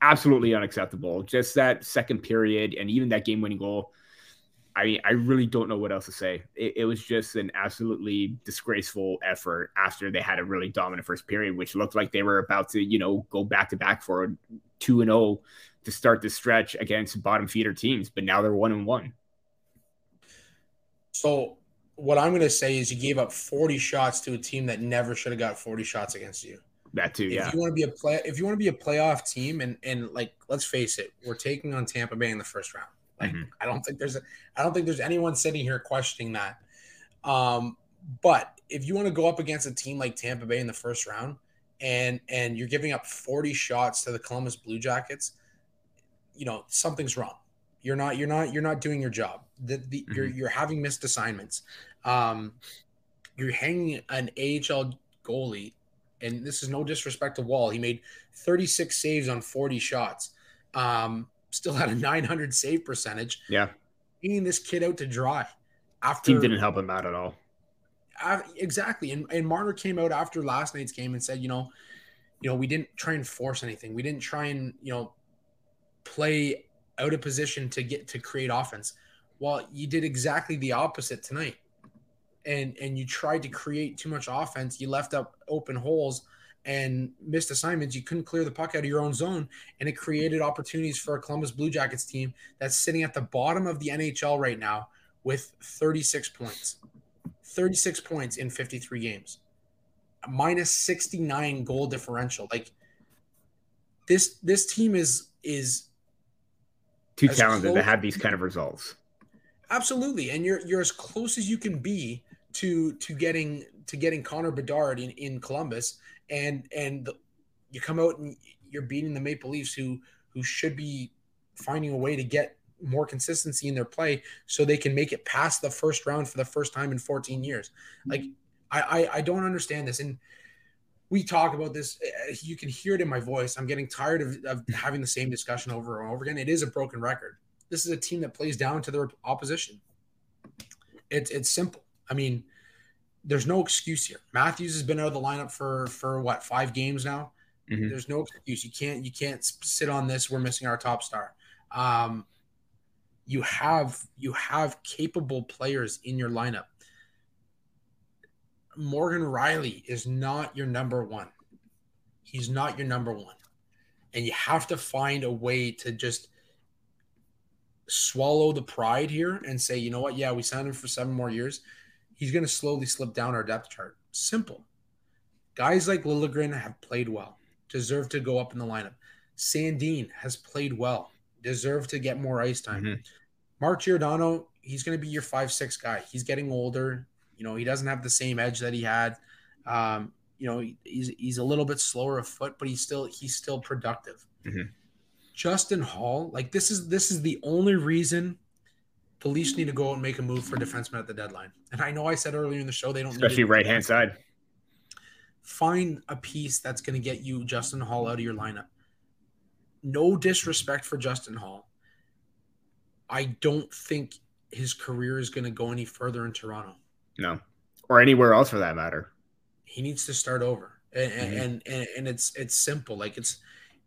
Absolutely unacceptable. Just that second period and even that game-winning goal, I mean, I really don't know what else to say. It, it was just an absolutely disgraceful effort after they had a really dominant first period, which looked like they were about to, you know, go back-to-back for two and oh to start the stretch against bottom-feeder teams, but now they're one and one. So what I'm going to say is you gave up forty shots to a team that never should have got forty shots against you. That too, if yeah. You want to be a play, if you want to be a playoff team, and and like, let's face it, we're taking on Tampa Bay in the first round. Like, mm-hmm. I don't think there's a, I don't think there's anyone sitting here questioning that. Um, but if you want to go up against a team like Tampa Bay in the first round, and and you're giving up forty shots to the Columbus Blue Jackets, you know something's wrong. You're not, you're not, you're not doing your job. The, the, mm-hmm. You're you're having missed assignments. Um, you're hanging an A H L goalie, and this is no disrespect to Wall. He made thirty-six saves on forty shots. Um, still had a nine hundred save percentage. Yeah, hanging this kid out to dry. After team didn't help him out at all. Uh, exactly, and and Marner came out after last night's game and said, you know, you know, we didn't try and force anything. We didn't try and you know play out of position to get to create offense. Well, you did exactly the opposite tonight, and and you tried to create too much offense. You left up open holes and missed assignments. You couldn't clear the puck out of your own zone, and it created opportunities for a Columbus Blue Jackets team that's sitting at the bottom of the N H L right now with thirty-six points, thirty-six points in fifty-three games, minus sixty-nine goal differential. Like this, this team is is. Too talented to have these kind of results. Absolutely, and you're you're as close as you can be to to getting to getting Connor Bedard in, in Columbus, and and the, you come out and you're beating the Maple Leafs, who who should be finding a way to get more consistency in their play so they can make it past the first round for the first time in fourteen years. Like I I, I don't understand this, and we talk about this. You can hear it in my voice. I'm getting tired of, of having the same discussion over and over again. It is a broken record. This is a team that plays down to their opposition. It's it's simple. I mean, there's no excuse here. Matthews has been out of the lineup for for what five games now. Mm-hmm. There's no excuse. You can't you can't sit on this. We're missing our top star. Um, you have you have capable players in your lineup. Morgan Rielly is not your number one. He's not your number one. And you have to find a way to just swallow the pride here and say, you know what? Yeah, we signed him for seven more years. He's going to slowly slip down our depth chart. Simple. Guys like Liljegren have played well, deserve to go up in the lineup. Sandin has played well, deserve to get more ice time. Mm-hmm. Mark Giordano, he's going to be your five six guy. He's getting older. You know, he doesn't have the same edge that he had. Um, you know, he, he's he's a little bit slower of foot, but he's still he's still productive. Mm-hmm. Justin Holl, like this is this is the only reason the Leafs need to go out and make a move for defensemen at the deadline. And I know I said earlier in the show they don't especially need right hand side. Find a piece that's going to get you Justin Holl out of your lineup. No disrespect for Justin Holl. I don't think his career is going to go any further in Toronto. No, or anywhere else for that matter. He needs to start over, and mm-hmm. and, and and it's it's simple. Like it's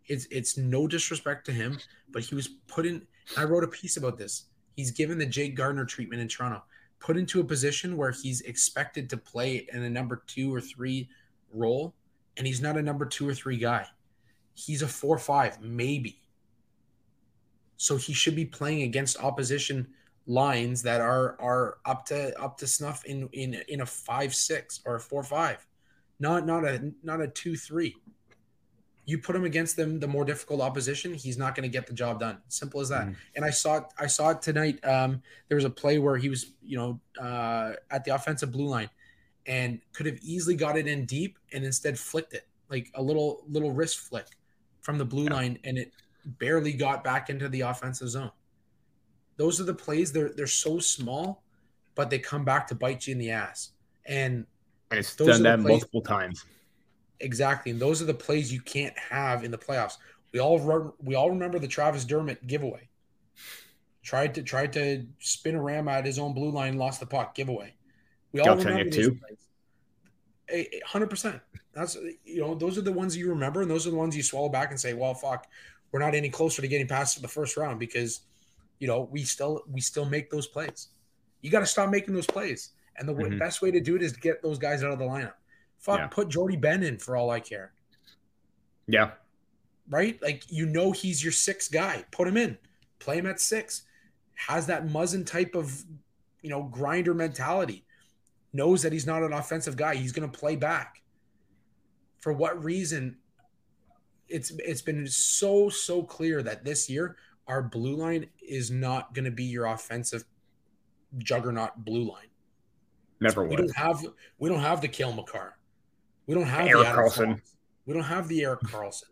it's it's no disrespect to him, but he was put in. I wrote a piece about this. He's given the Jake Gardner treatment in Toronto, put into a position where he's expected to play in a number two or three role, and he's not a number two or three guy. He's a four or five maybe. So he should be playing against opposition lines that are are up to up to snuff in in in a five six or a four five, not not a not a two three. you put him against them, the more difficult opposition, he's not going to get the job done. Simple as that. Mm. And I saw it, I saw it tonight. Um, there was a play where he was, you know, uh, at the offensive blue line and could have easily got it in deep and instead flicked it, like a little little wrist flick from the blue yeah. line, and it barely got back into the offensive zone. Those are the plays. They're they're so small, but they come back to bite you in the ass. And, and it's done that multiple times. Exactly, and those are the plays you can't have in the playoffs. We all re- we all remember the Travis Dermott giveaway. Tried to tried to spin a ram at his own blue line, lost the puck giveaway. We all remember these plays. one hundred percent. That's you know those are the ones you remember, and those are the ones you swallow back and say, "Well, fuck, we're not any closer to getting past the first round because you know we still we still make those plays." You got to stop making those plays, and the mm-hmm. best way to do it is to get those guys out of the lineup. Fuck, yeah. Put Jordy Ben in for all I care. Yeah. Right? Like, you know he's your sixth guy. Put him in. Play him at six. Has that Muzzin type of, you know, grinder mentality. Knows that he's not an offensive guy. He's going to play back. For what reason? It's It's been so, so clear that this year our blue line is not going to be your offensive juggernaut blue line. Never was. We don't have, we don't have the Cale Makar. We don't have Eric the Carlson. Fox. We don't have the Eric Carlson.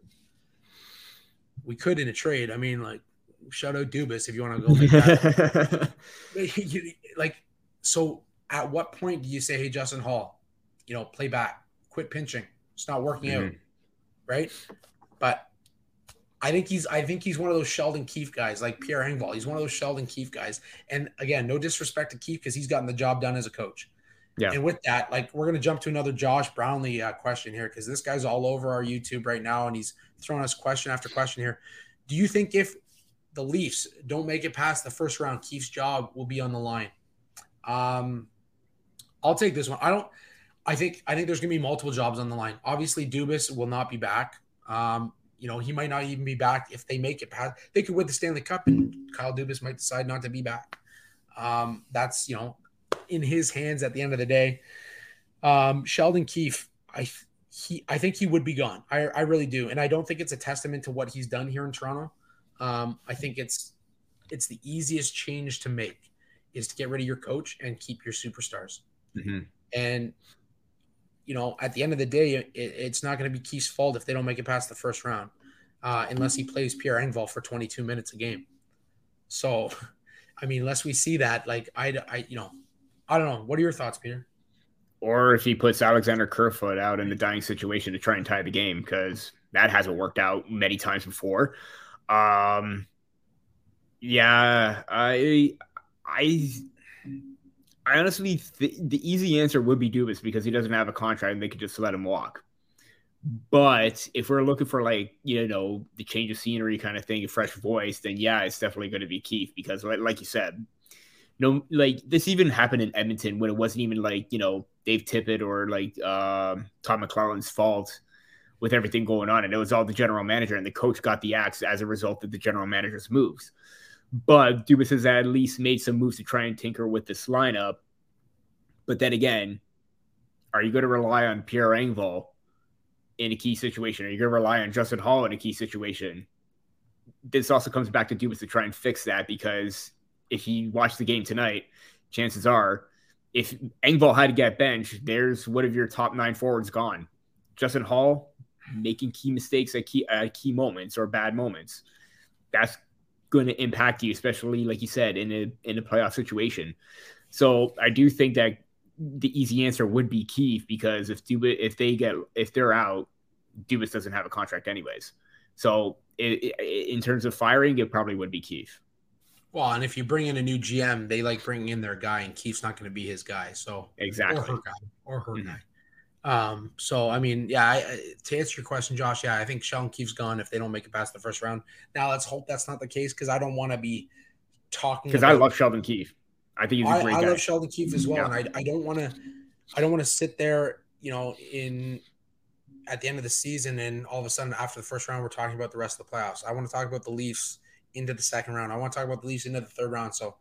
We could in a trade. I mean, like, shout out Dubas if you want to go like that. Like, so at what point do you say, hey, Justin Holl, you know, play back, quit pinching. It's not working mm-hmm. out, right? But I think he's I think he's one of those Sheldon Keefe guys, like Pierre Engvall. He's one of those Sheldon Keefe guys. And again, no disrespect to Keefe because he's gotten the job done as a coach. Yeah. And with that, like, we're going to jump to another Josh Brownlee uh, question here because this guy's all over our YouTube right now, and he's throwing us question after question here. Do you think if the Leafs don't make it past the first round, Keefe's job will be on the line? Um, I'll take this one. I don't. I think I think there's going to be multiple jobs on the line. Obviously, Dubas will not be back. Um, you know, he might not even be back if they make it past. They could win the Stanley Cup, and Kyle Dubas might decide not to be back. Um, that's you know. in his hands at the end of the day. Um, Sheldon Keefe, I he I think he would be gone. I, I really do. And I don't think it's a testament to what he's done here in Toronto. Um, I think it's it's the easiest change to make is to get rid of your coach and keep your superstars. Mm-hmm. And, you know, at the end of the day, it, it's not going to be Keefe's fault if they don't make it past the first round, uh, unless he plays Pierre Engvall for twenty-two minutes a game. So, I mean, unless we see that, like, I, I you know, I don't know. What are your thoughts, Peter? Or if he puts Alexander Kerfoot out in the dying situation to try and tie the game, because that hasn't worked out many times before. Um, yeah, I, I, I honestly, th- the easy answer would be Dubas because he doesn't have a contract and they could just let him walk. But if we're looking for, like, you know, the change of scenery kind of thing, a fresh voice, then yeah, it's definitely going to be Keefe because, like, like you said, no, like, this even happened in Edmonton when it wasn't even, like, you know, Dave Tippett or, like, uh, Todd McLellan's fault with everything going on. And it was all the general manager, and the coach got the axe as a result of the general manager's moves. But Dubas has at least made some moves to try and tinker with this lineup. But then again, are you going to rely on Pierre Engvall in a key situation? Are you going to rely on Justin Holl in a key situation? This also comes back to Dubas to try and fix that because – if you watch the game tonight, chances are, if Engvall had to get benched, there's one of your top nine forwards gone. Justin Holl making key mistakes at key, at key moments or bad moments. That's going to impact you, especially, like you said, in a in a playoff situation. So I do think that the easy answer would be Keefe because if Dubas, if they get if they're out, Dubas doesn't have a contract anyways. So it, it, in terms of firing, it probably would be Keefe. Well, and if you bring in a new G M, they like bringing in their guy, and Keefe's not going to be his guy. So exactly, or her guy, or her mm-hmm. guy. Um, so I mean, yeah. I, I, to answer your question, Josh, yeah, I think Sheldon Keefe's gone if they don't make it past the first round. Now let's hope that's not the case because I don't want to be talking because I love Sheldon Keefe. I think he's a great I, guy. I love Sheldon Keefe as well, yeah. and I I don't want to I don't want to sit there, you know, in at the end of the season, and all of a sudden after the first round, we're talking about the rest of the playoffs. I want to talk about the Leafs into the second round. I want to talk about the Leafs into the third round. So,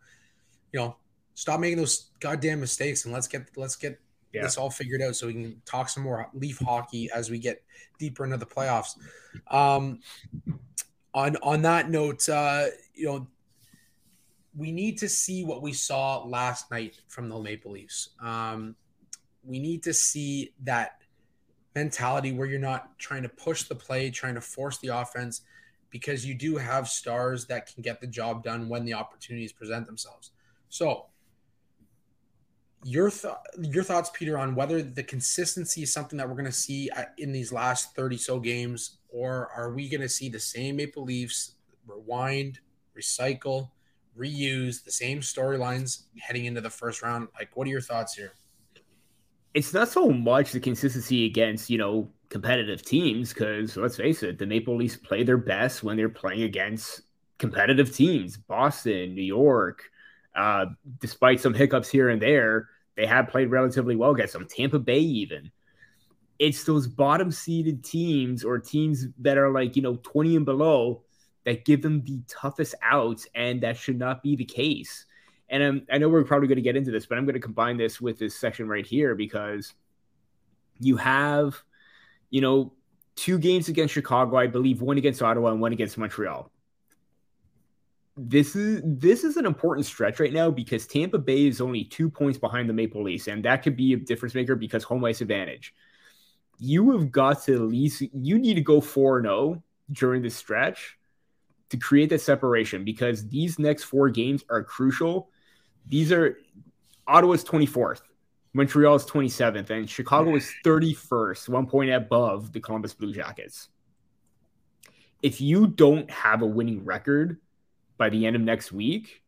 you know, stop making those goddamn mistakes and let's get let's get yeah. this all figured out so we can talk some more Leaf hockey as we get deeper into the playoffs. Um, on on that note, uh, you know, we need to see what we saw last night from the Maple Leafs. Um, we need to see that mentality where you're not trying to push the play, trying to force the offense, because you do have stars that can get the job done when the opportunities present themselves. So your th- your thoughts, Peter, on whether the consistency is something that we're going to see in these last thirty-so games, or are we going to see the same Maple Leafs rewind, recycle, reuse the same storylines heading into the first round? Like, what are your thoughts here? It's not so much the consistency against, you know, competitive teams, because let's face it, the Maple Leafs play their best when they're playing against competitive teams. Boston, New York, uh, despite some hiccups here and there, they have played relatively well against them. Tampa Bay even. It's those bottom-seeded teams or teams that are like, you know, twenty and below that give them the toughest outs, and that should not be the case. And I'm, I know we're probably going to get into this, but I'm going to combine this with this section right here, because you have, you know, two games against Chicago, I believe, one against Ottawa and one against Montreal. This is this is an important stretch right now, because Tampa Bay is only two points behind the Maple Leafs, and that could be a difference maker because home ice advantage. You have got to at least you need to go four and oh during this stretch to create that separation, because these next four games are crucial. These are Ottawa's twenty-fourth, Montreal's twenty-seventh, and Chicago is thirty-first, one point above the Columbus Blue Jackets. If you don't have a winning record by the end of next week,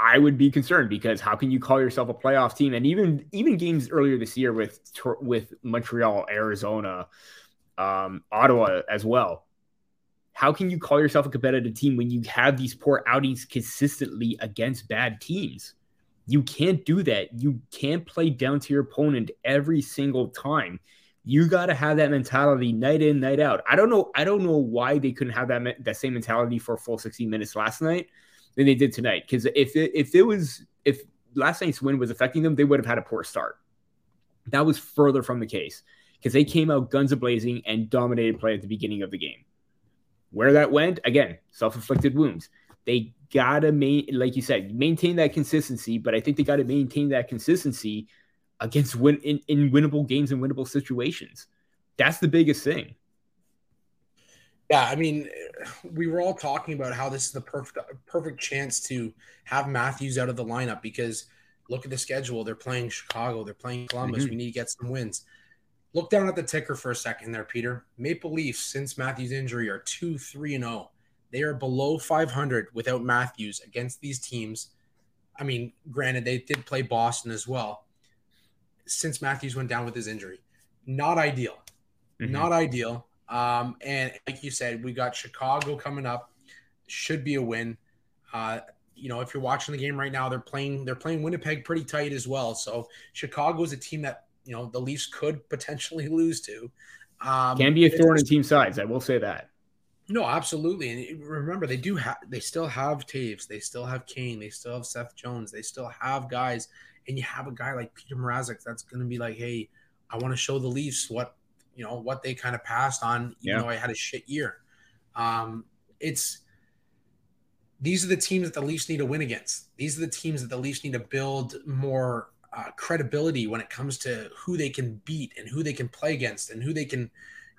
I would be concerned, because how can you call yourself a playoff team? And even even games earlier this year with with Montreal, Arizona, um, Ottawa as well. How can you call yourself a competitive team when you have these poor outings consistently against bad teams? You can't do that. You can't play down to your opponent every single time. You got to have that mentality night in, night out. I don't know. I don't know why they couldn't have that that same mentality for a full sixty minutes last night than they did tonight. Because if it, if it was if last night's win was affecting them, they would have had a poor start. That was further from the case, because they came out guns a-blazing and dominated play at the beginning of the game. Where that went, again, self-inflicted wounds. They got to, main, like you said, maintain that consistency, but I think they got to maintain that consistency against win in, in winnable games and winnable situations. That's the biggest thing. Yeah, I mean, we were all talking about how this is the perfect perfect chance to have Matthews out of the lineup, because look at the schedule. They're playing Chicago. They're playing Columbus. Mm-hmm. We need to get some wins. Look down at the ticker for a second there, Peter. Maple Leafs, since Matthews' injury, are two three and oh. They are below five hundred without Matthews against these teams. I mean, granted, they did play Boston as well since Matthews went down with his injury. Not ideal. Mm-hmm. Not ideal. Um, and like you said, we got Chicago coming up. Should be a win. Uh, you know, if you're watching the game right now, they're playing, they're playing Winnipeg pretty tight as well. So Chicago is a team that, you know, the Leafs could potentially lose to. Um, Can be a thorn in team sides. I will say that. No, absolutely. And remember, they do have, they still have Taves. They still have Kane. They still have Seth Jones. They still have guys. And you have a guy like Peter Mrazek that's going to be like, hey, I want to show the Leafs what, you know, what they kind of passed on, even yeah. though I had a shit year. Um, it's, these are the teams that the Leafs need to win against. These are the teams that the Leafs need to build more Uh, credibility when it comes to who they can beat and who they can play against and who they can,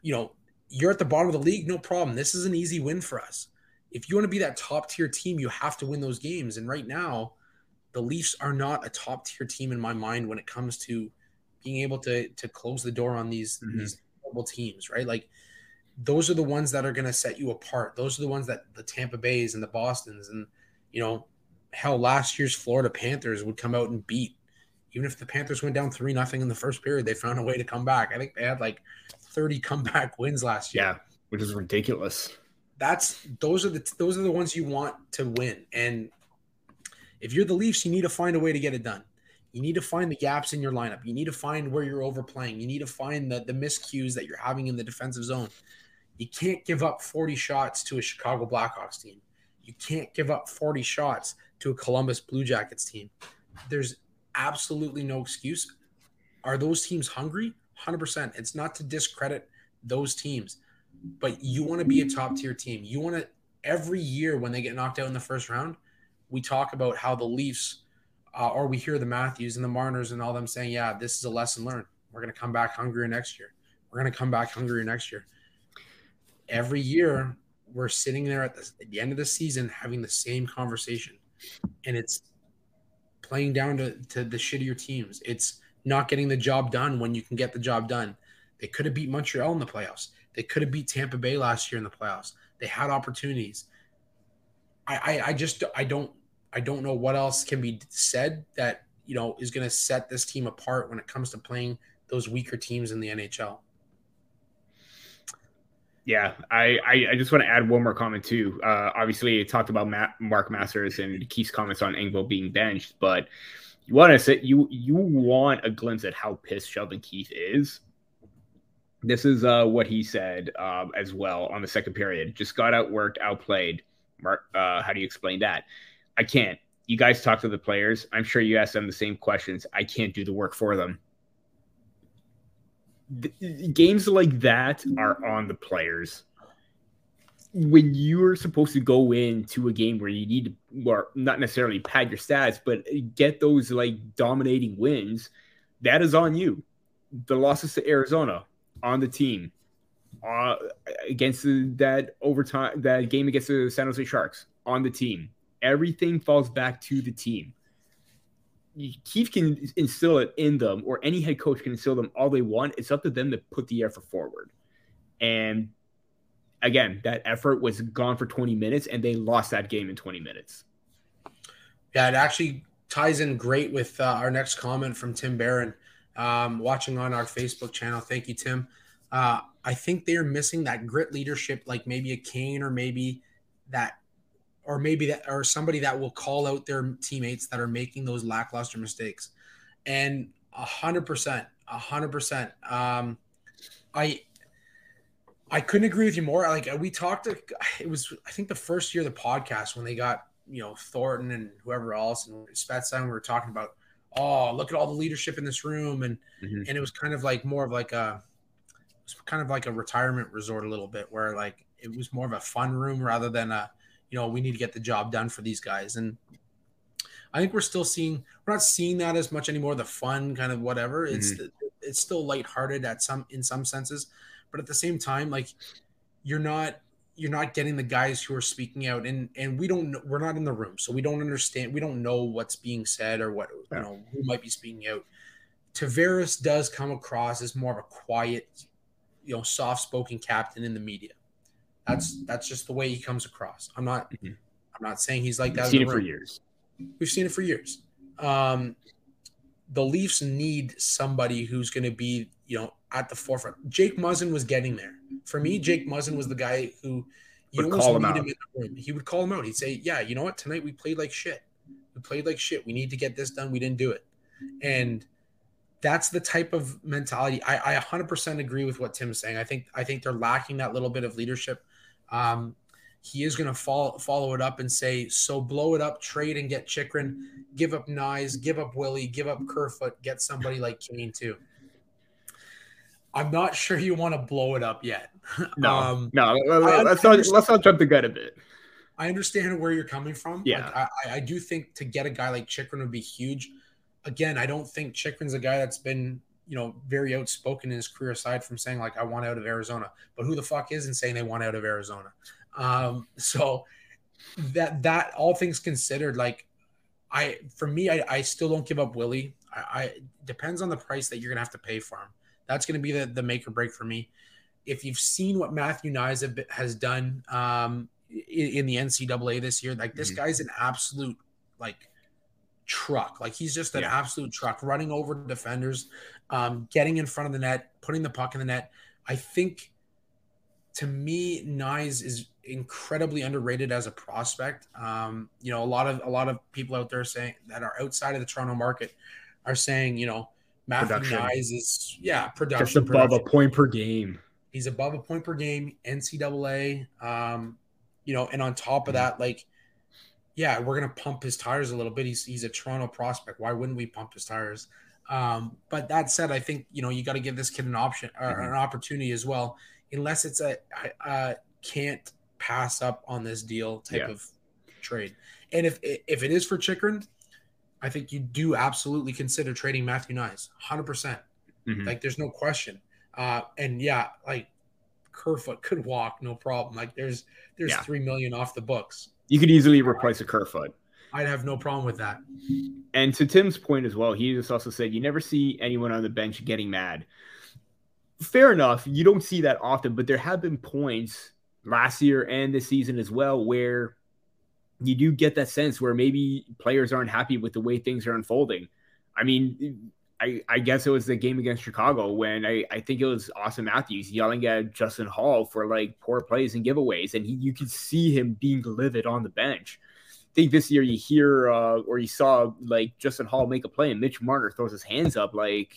you know, you're at the bottom of the league, no problem. This is an easy win for us. If you want to be that top tier team, you have to win those games. And right now, the Leafs are not a top tier team in my mind when it comes to being able to to close the door on these mm-hmm. these terrible teams, right? Like those are the ones that are going to set you apart. Those are the ones that the Tampa Bays and the Bostons and, you know, hell, last year's Florida Panthers would come out and beat. Even if the Panthers went down three nothing in the first period, they found a way to come back. I think they had like thirty comeback wins last year. Yeah, which is ridiculous. That's those are the those are the ones you want to win. And if you're the Leafs, you need to find a way to get it done. You need to find the gaps in your lineup. You need to find where you're overplaying. You need to find the the miscues that you're having in the defensive zone. You can't give up forty shots to a Chicago Blackhawks team. You can't give up forty shots to a Columbus Blue Jackets team. There's absolutely no excuse. Are those teams hungry? one hundred percent. It's not to discredit those teams, but you want to be a top-tier team. You want to – every year when they get knocked out in the first round, we talk about how the Leafs uh, or we hear the Matthews and the Marners and all them saying, yeah, this is a lesson learned. We're going to come back hungrier next year. We're going to come back hungrier next year. Every year we're sitting there at the, at the end of the season having the same conversation, and it's playing down to, to the shittier teams. It's not getting the job done when you can get the job done. They could have beat Montreal in the playoffs. They could have beat Tampa Bay last year in the playoffs. They had opportunities. I, I, I just I don't I don't know what else can be said that, you know, is going to set this team apart when it comes to playing those weaker teams in the N H L. Yeah, I, I, I just want to add one more comment too. Uh, obviously, I talked about Matt, Mark Masters and Keith's comments on Engvall being benched, but you want to sit, you you want a glimpse at how pissed Sheldon Keefe is. This is uh, what he said uh, as well on the second period. Just got outworked, outplayed. Mark, uh, how do you explain that? I can't. You guys talk to the players. I'm sure you ask them the same questions. I can't do the work for them. Games like that are on the players. When you're supposed to go into a game where you need to, or not necessarily pad your stats, but get those like dominating wins, that is on you. The losses to Arizona on the team, uh, against the, that overtime, that game against the San Jose Sharks on the team. Everything falls back to the team. Keefe can instill it in them, or any head coach can instill them all they want. It's up to them to put the effort forward. And again, that effort was gone for twenty minutes, and they lost that game in twenty minutes. Yeah, it actually ties in great with uh, our next comment from Tim Barron, um, watching on our Facebook channel. Thank you, Tim. Uh, I think they're missing that grit leadership, like maybe a Kane or maybe that Or maybe that, or somebody that will call out their teammates that are making those lackluster mistakes. And a hundred percent, a hundred percent. Um, I, I couldn't agree with you more. Like we talked, to, it was, I think the first year of the podcast when they got, you know, Thornton and whoever else and Spetsa, we were talking about, oh, look at all the leadership in this room. And, mm-hmm. and it was kind of like more of like a, it was kind of like a retirement resort a little bit where like, it was more of a fun room rather than a, you know, we need to get the job done for these guys. And I think we're still seeing, we're not seeing that as much anymore, the fun kind of whatever. Mm-hmm. It's it's still lighthearted at some, in some senses, but at the same time, like you're not, you're not getting the guys who are speaking out, and, and we don't, we're not in the room. So we don't understand, we don't know what's being said or what, yeah. you know, who might be speaking out. Tavares does come across as more of a quiet, you know, soft-spoken captain in the media. That's that's just the way he comes across. I'm not mm-hmm. I'm not saying he's like that. We've seen it for years. We've seen it for years. Um, the Leafs need somebody who's going to be, you know, at the forefront. Jake Muzzin was getting there. For me, Jake Muzzin was the guy who you would almost call him need out. him in the room. He would call him out. He'd say, "Yeah, you know what? Tonight we played like shit. We played like shit. We need to get this done. We didn't do it." And that's the type of mentality. I, I one hundred percent agree with what Tim's saying. I think I think they're lacking that little bit of leadership. Um, he is going to follow, follow it up and say, so blow it up, trade and get Chychrun, give up Nyes, give up Willie, give up Kerfoot, get somebody like Kane too. I'm not sure you want to blow it up yet. No, um, no, let's not, let's not jump the gun a bit. I understand where you're coming from. Yeah. Like, I, I do think to get a guy like Chychrun would be huge. Again, I don't think Chychrun's a guy that's been, you know, very outspoken in his career aside from saying like, I want out of Arizona, but who the fuck isn't saying they want out of Arizona? Um, so that, that all things considered, like I, for me, I, I still don't give up Willie. I, I depends on the price that you're going to have to pay for him. That's going to be the, the make or break for me. If you've seen what Matthew Nyes has done um, in, in the N C double A this year, like this mm-hmm. guy's an absolute like truck. Like he's just an yeah. absolute truck running over defenders. Um, getting in front of the net, putting the puck in the net. I think, to me, Nyes is incredibly underrated as a prospect. Um, you know, a lot of a lot of people out there saying that are outside of the Toronto market are saying, you know, Matthew Nyes is yeah production just above production. a point per game. He's above a point per game. N C double A, um, you know, and on top of that, like, yeah, we're gonna pump his tires a little bit. He's he's a Toronto prospect. Why wouldn't we pump his tires? Um, but that said, I think, you know, you got to give this kid an option or mm-hmm. an opportunity as well, unless it's a, uh, can't pass up on this deal type yeah. of trade. And if, if it is for Chychrun, I think you do absolutely consider trading Matthew Nyes one hundred percent. Mm-hmm. Like, there's no question. Uh, and yeah, like Kerfoot could walk, no problem. Like there's, there's yeah. three million off the books. You could easily replace a Kerfoot. I'd have no problem with that. And to Tim's point as well, he just also said, you never see anyone on the bench getting mad. Fair enough. You don't see that often, but there have been points last year and this season as well, where you do get that sense where maybe players aren't happy with the way things are unfolding. I mean, I, I guess it was the game against Chicago when I, I think it was Austin Matthews yelling at Justin Holl for like poor plays and giveaways. And he, you could see him being livid on the bench. I think this year you hear uh, or you saw like Justin Holl make a play and Mitch Marner throws his hands up. Like,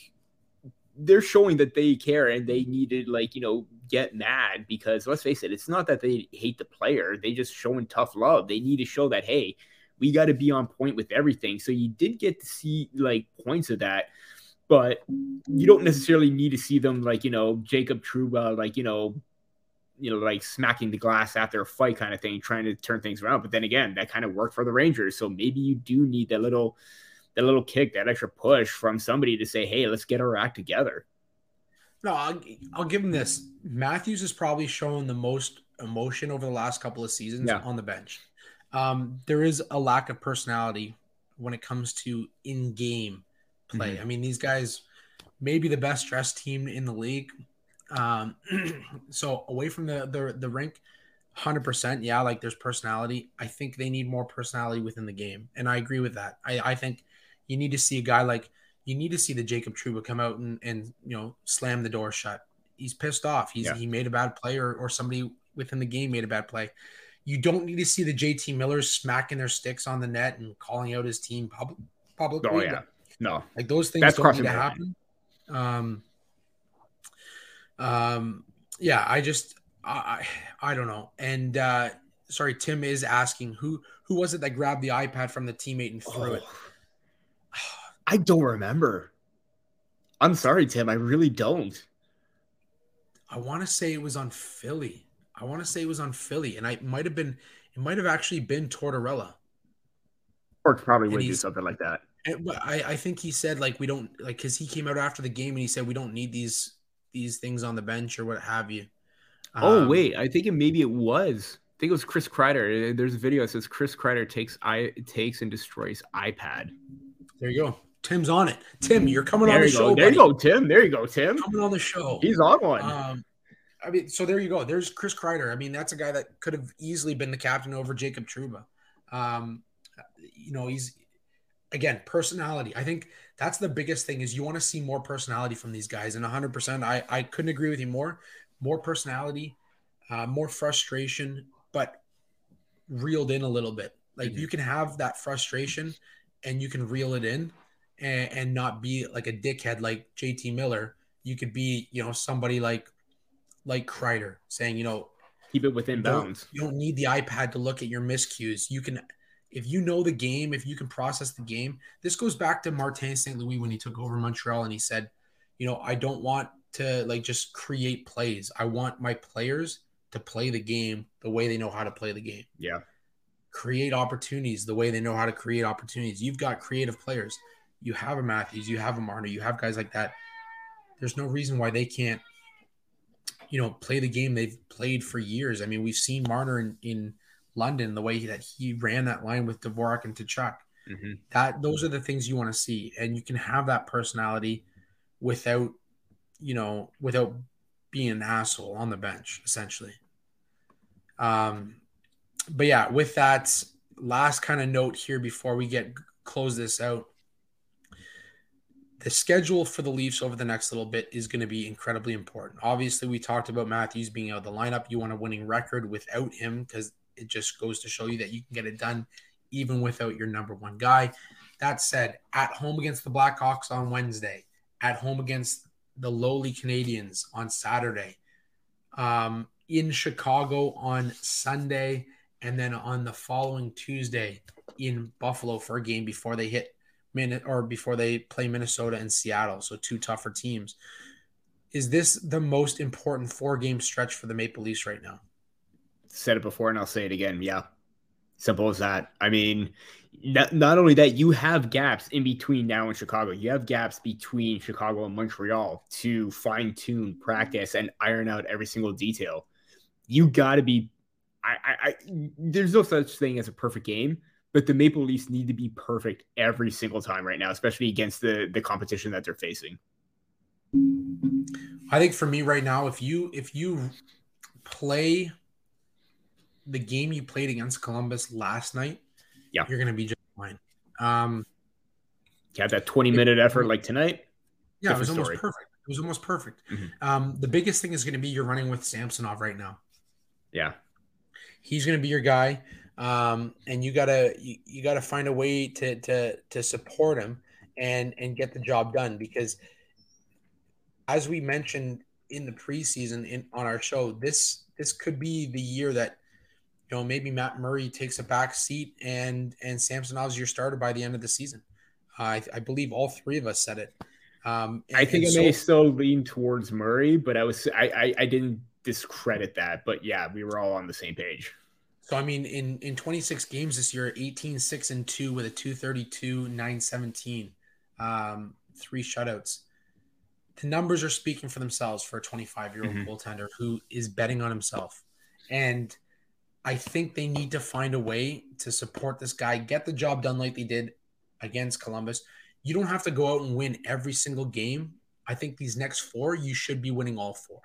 they're showing that they care and they need to, like, you know, get mad, because let's face it, it's not that they hate the player. They just showing tough love. They need to show that, hey, we got to be on point with everything. So you did get to see like points of that, but you don't necessarily need to see them like, you know, Jacob Trouba, like, you know, you know, like smacking the glass after a fight kind of thing, trying to turn things around. But then again, that kind of worked for the Rangers. So maybe you do need that little, that little kick, that extra push from somebody to say, hey, let's get our act together. No, I'll, I'll give him this. Matthews has probably shown the most emotion over the last couple of seasons yeah. on the bench. Um, there is a lack of personality when it comes to in-game play. Mm-hmm. I mean, these guys may be the best dressed team in the league. Um, so away from the, the, the rink, one hundred percent. Yeah. Like, there's personality. I think they need more personality within the game. And I agree with that. I, I think you need to see a guy like, you need to see the Jacob Trouba come out and, and, you know, slam the door shut. He's pissed off. He's, yeah. he made a bad play, or, or somebody within the game made a bad play. You don't need to see the J T Millers smacking their sticks on the net and calling out his team pub- publicly. Oh yeah. No, like those things That's don't need to happen. Line. Um, Um, yeah, I just, I, I don't know. And, uh, sorry, Tim is asking who, who was it that grabbed the iPad from the teammate and threw oh, it? I don't remember. I'm sorry, Tim. I really don't. I want to say it was on Philly. I want to say it was on Philly and I might've been, it might've actually been Tortorella. Or probably would do something like that. And, I, I think he said like, we don't like, cause he came out after the game and he said, we don't need these these things on the bench or what have you. Um, oh, wait, I think it, maybe it was. I think it was Chris Kreider. There's a video that says Chris Kreider takes I takes and destroys iPad. There you go. Tim's on it. Tim, you're coming there on the show. Go. There buddy. you go, Tim. There you go, Tim. Coming on the show. He's on one. Um, I mean, so there you go. There's Chris Kreider. I mean, that's a guy that could have easily been the captain over Jacob Trouba. Um, you know, he's, again, personality. I think that's the biggest thing is you want to see more personality from these guys. And one hundred percent, I, I couldn't agree with you more. More personality, uh, more frustration, but reeled in a little bit. Like mm-hmm. you can have that frustration and you can reel it in and, and not be like a dickhead like J T Miller. You could be, you know, somebody like like Kreider saying, you know, keep it within bounds. You don't need the iPad to look at your miscues. You can – if you know the game, if you can process the game, this goes back to Martin Saint Louis when he took over Montreal and he said, you know, I don't want to like just create plays. I want my players to play the game the way they know how to play the game. Yeah. Create opportunities the way they know how to create opportunities. You've got creative players. You have a Matthews, you have a Marner, you have guys like that. There's no reason why they can't, you know, play the game they've played for years. I mean, we've seen Marner in, in London, the way he, that he ran that line with Dvorak and Tkachuk. Mm-hmm. That those are the things you want to see. And you can have that personality without, you know, without being an asshole on the bench, essentially. Um, but yeah, with that last kind of note here before we get close this out, the schedule for the Leafs over the next little bit is going to be incredibly important. Obviously, we talked about Matthews being out of the lineup. You want a winning record without him because it just goes to show you that you can get it done even without your number one guy. That said, at home against the Blackhawks on Wednesday, at home against the lowly Canadiens on Saturday, um, in Chicago on Sunday, and then on the following Tuesday in Buffalo for a game before they hit Min- or before they play Minnesota and Seattle, so two tougher teams. Is this the most important four-game stretch for the Maple Leafs right now? Said it before, and I'll say it again. Yeah, simple as that. I mean, not, not only that, you have gaps in between now and Chicago. You have gaps between Chicago and Montreal to fine-tune, practice, and iron out every single detail. You got to be I, – I, I, there's no such thing as a perfect game, but the Maple Leafs need to be perfect every single time right now, especially against the the competition that they're facing. I think for me right now, if you if you play the game you played against Columbus last night, yeah, you're going to be just fine. Um, you have that twenty-minute effort like tonight. Yeah, it was almost story. perfect. It was almost perfect. Mm-hmm. Um, the biggest thing is going to be you're running with Samsonov right now. Yeah. He's going to be your guy. Um, and you gotta, you, you gotta find a way to, to, to support him and, and get the job done. Because as we mentioned in the preseason in, on our show, this, this could be the year that, you know, maybe Matt Murray takes a back seat and, and Samsonov's your starter by the end of the season. Uh, I, I believe all three of us said it. Um, and, I think I so- may still lean towards Murray, but I was, I, I, I didn't discredit that, but yeah, we were all on the same page. So, I mean, in, in twenty-six games this year, eighteen, six, and two with a two thirty-two, nine seventeen, um, three shutouts. The numbers are speaking for themselves for a twenty-five-year-old mm-hmm. goaltender who is betting on himself. And I think they need to find a way to support this guy, get the job done like they did against Columbus. You don't have to go out and win every single game. I think these next four, you should be winning all four.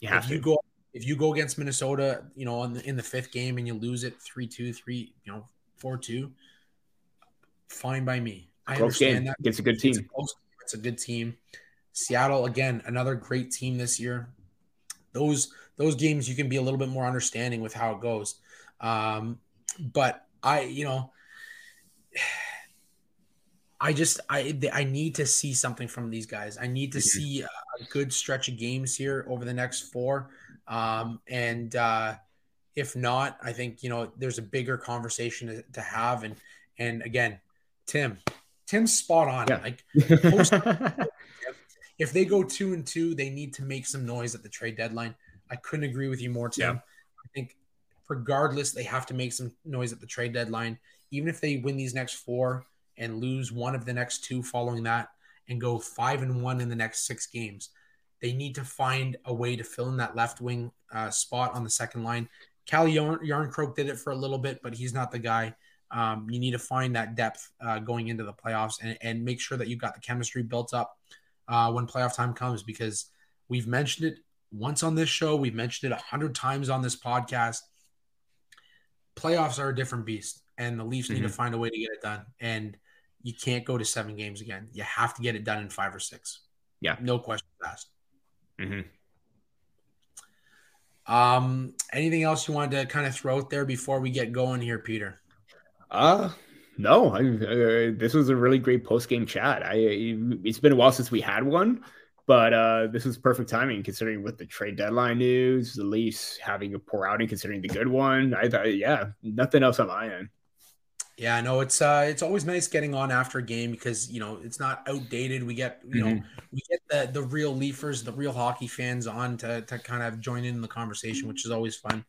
You have if to. You go If you go against Minnesota, you know, on the, in the fifth game and you lose it three two, three, you know, four two, fine by me. I close understand game. That. It's a good team. It's a, close, it's a good team. Seattle, again, another great team this year. Those those games you can be a little bit more understanding with how it goes. Um, but I, you know, I just I I need to see something from these guys. I need to mm-hmm. see a, a good stretch of games here over the next four. Um, and, uh, if not, I think, you know, there's a bigger conversation to, to have. And, and again, Tim, Tim's spot on. Yeah. Like post- if they go two and two, they need to make some noise at the trade deadline. I couldn't agree with you more, Tim. Yeah. I think regardless, they have to make some noise at the trade deadline. Even if they win these next four and lose one of the next two following that and go five and one in the next six games, they need to find a way to fill in that left wing uh, spot on the second line. Cal Yarn- Yarncroke did it for a little bit, but he's not the guy. Um, you need to find that depth uh, going into the playoffs and, and make sure that you've got the chemistry built up uh, when playoff time comes, because we've mentioned it once on this show. We've mentioned it a hundred times on this podcast. Playoffs are a different beast, and the Leafs mm-hmm. need to find a way to get it done. And you can't go to seven games again. You have to get it done in five or six. Yeah. No questions asked. Mm-hmm. Um, anything else you wanted to kind of throw out there before we get going here, Peter? Uh, no, I, uh, this was a really great post-game chat. I, it's been a while since we had one, but uh, this was perfect timing considering with the trade deadline news, the Leafs having a poor outing considering the good one. I thought, yeah, nothing else on my end. Yeah, no, it's uh, it's always nice getting on after a game because, you know, it's not outdated. We get, you mm-hmm. know, we get the, the real Leafers, the real hockey fans on to, to kind of join in the conversation, which is always fun.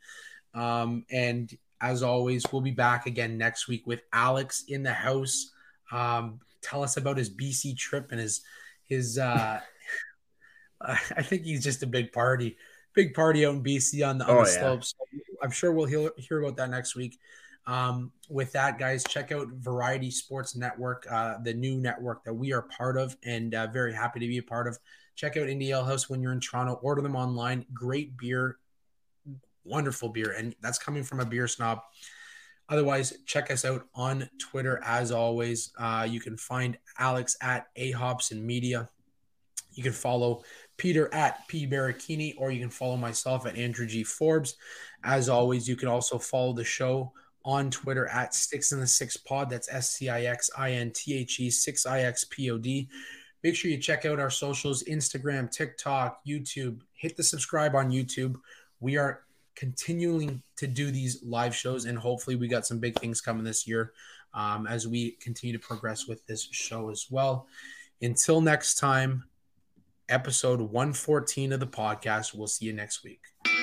Um, and as always, we'll be back again next week with Alex in the house. Um, tell us about his B C trip and his, his uh, I think he's just a big party, big party out in B C on the, on oh, the yeah. slopes. I'm sure we'll hear, hear about that next week. Um, with that, guys, check out Variety Sports Network, uh, the new network that we are part of and uh, very happy to be a part of. Check out Indie Ale House when you're in Toronto. Order them online. Great beer, wonderful beer, and that's coming from a beer snob. Otherwise, check us out on Twitter as always. Uh, you can find Alex at ahobson media. You can follow Peter at P. Baracchini, or you can follow myself at Andrew G. Forbes. As always, you can also follow the show on Twitter at Sticks in the six Pod. That's S C I X I N T H E six I X P O D. Make sure you check out our socials, Instagram, TikTok, YouTube. Hit the subscribe on YouTube. We are continuing to do these live shows, and hopefully we got some big things coming this year um, as we continue to progress with this show as well. Until next time, episode one fourteen of the podcast. We'll see you next week.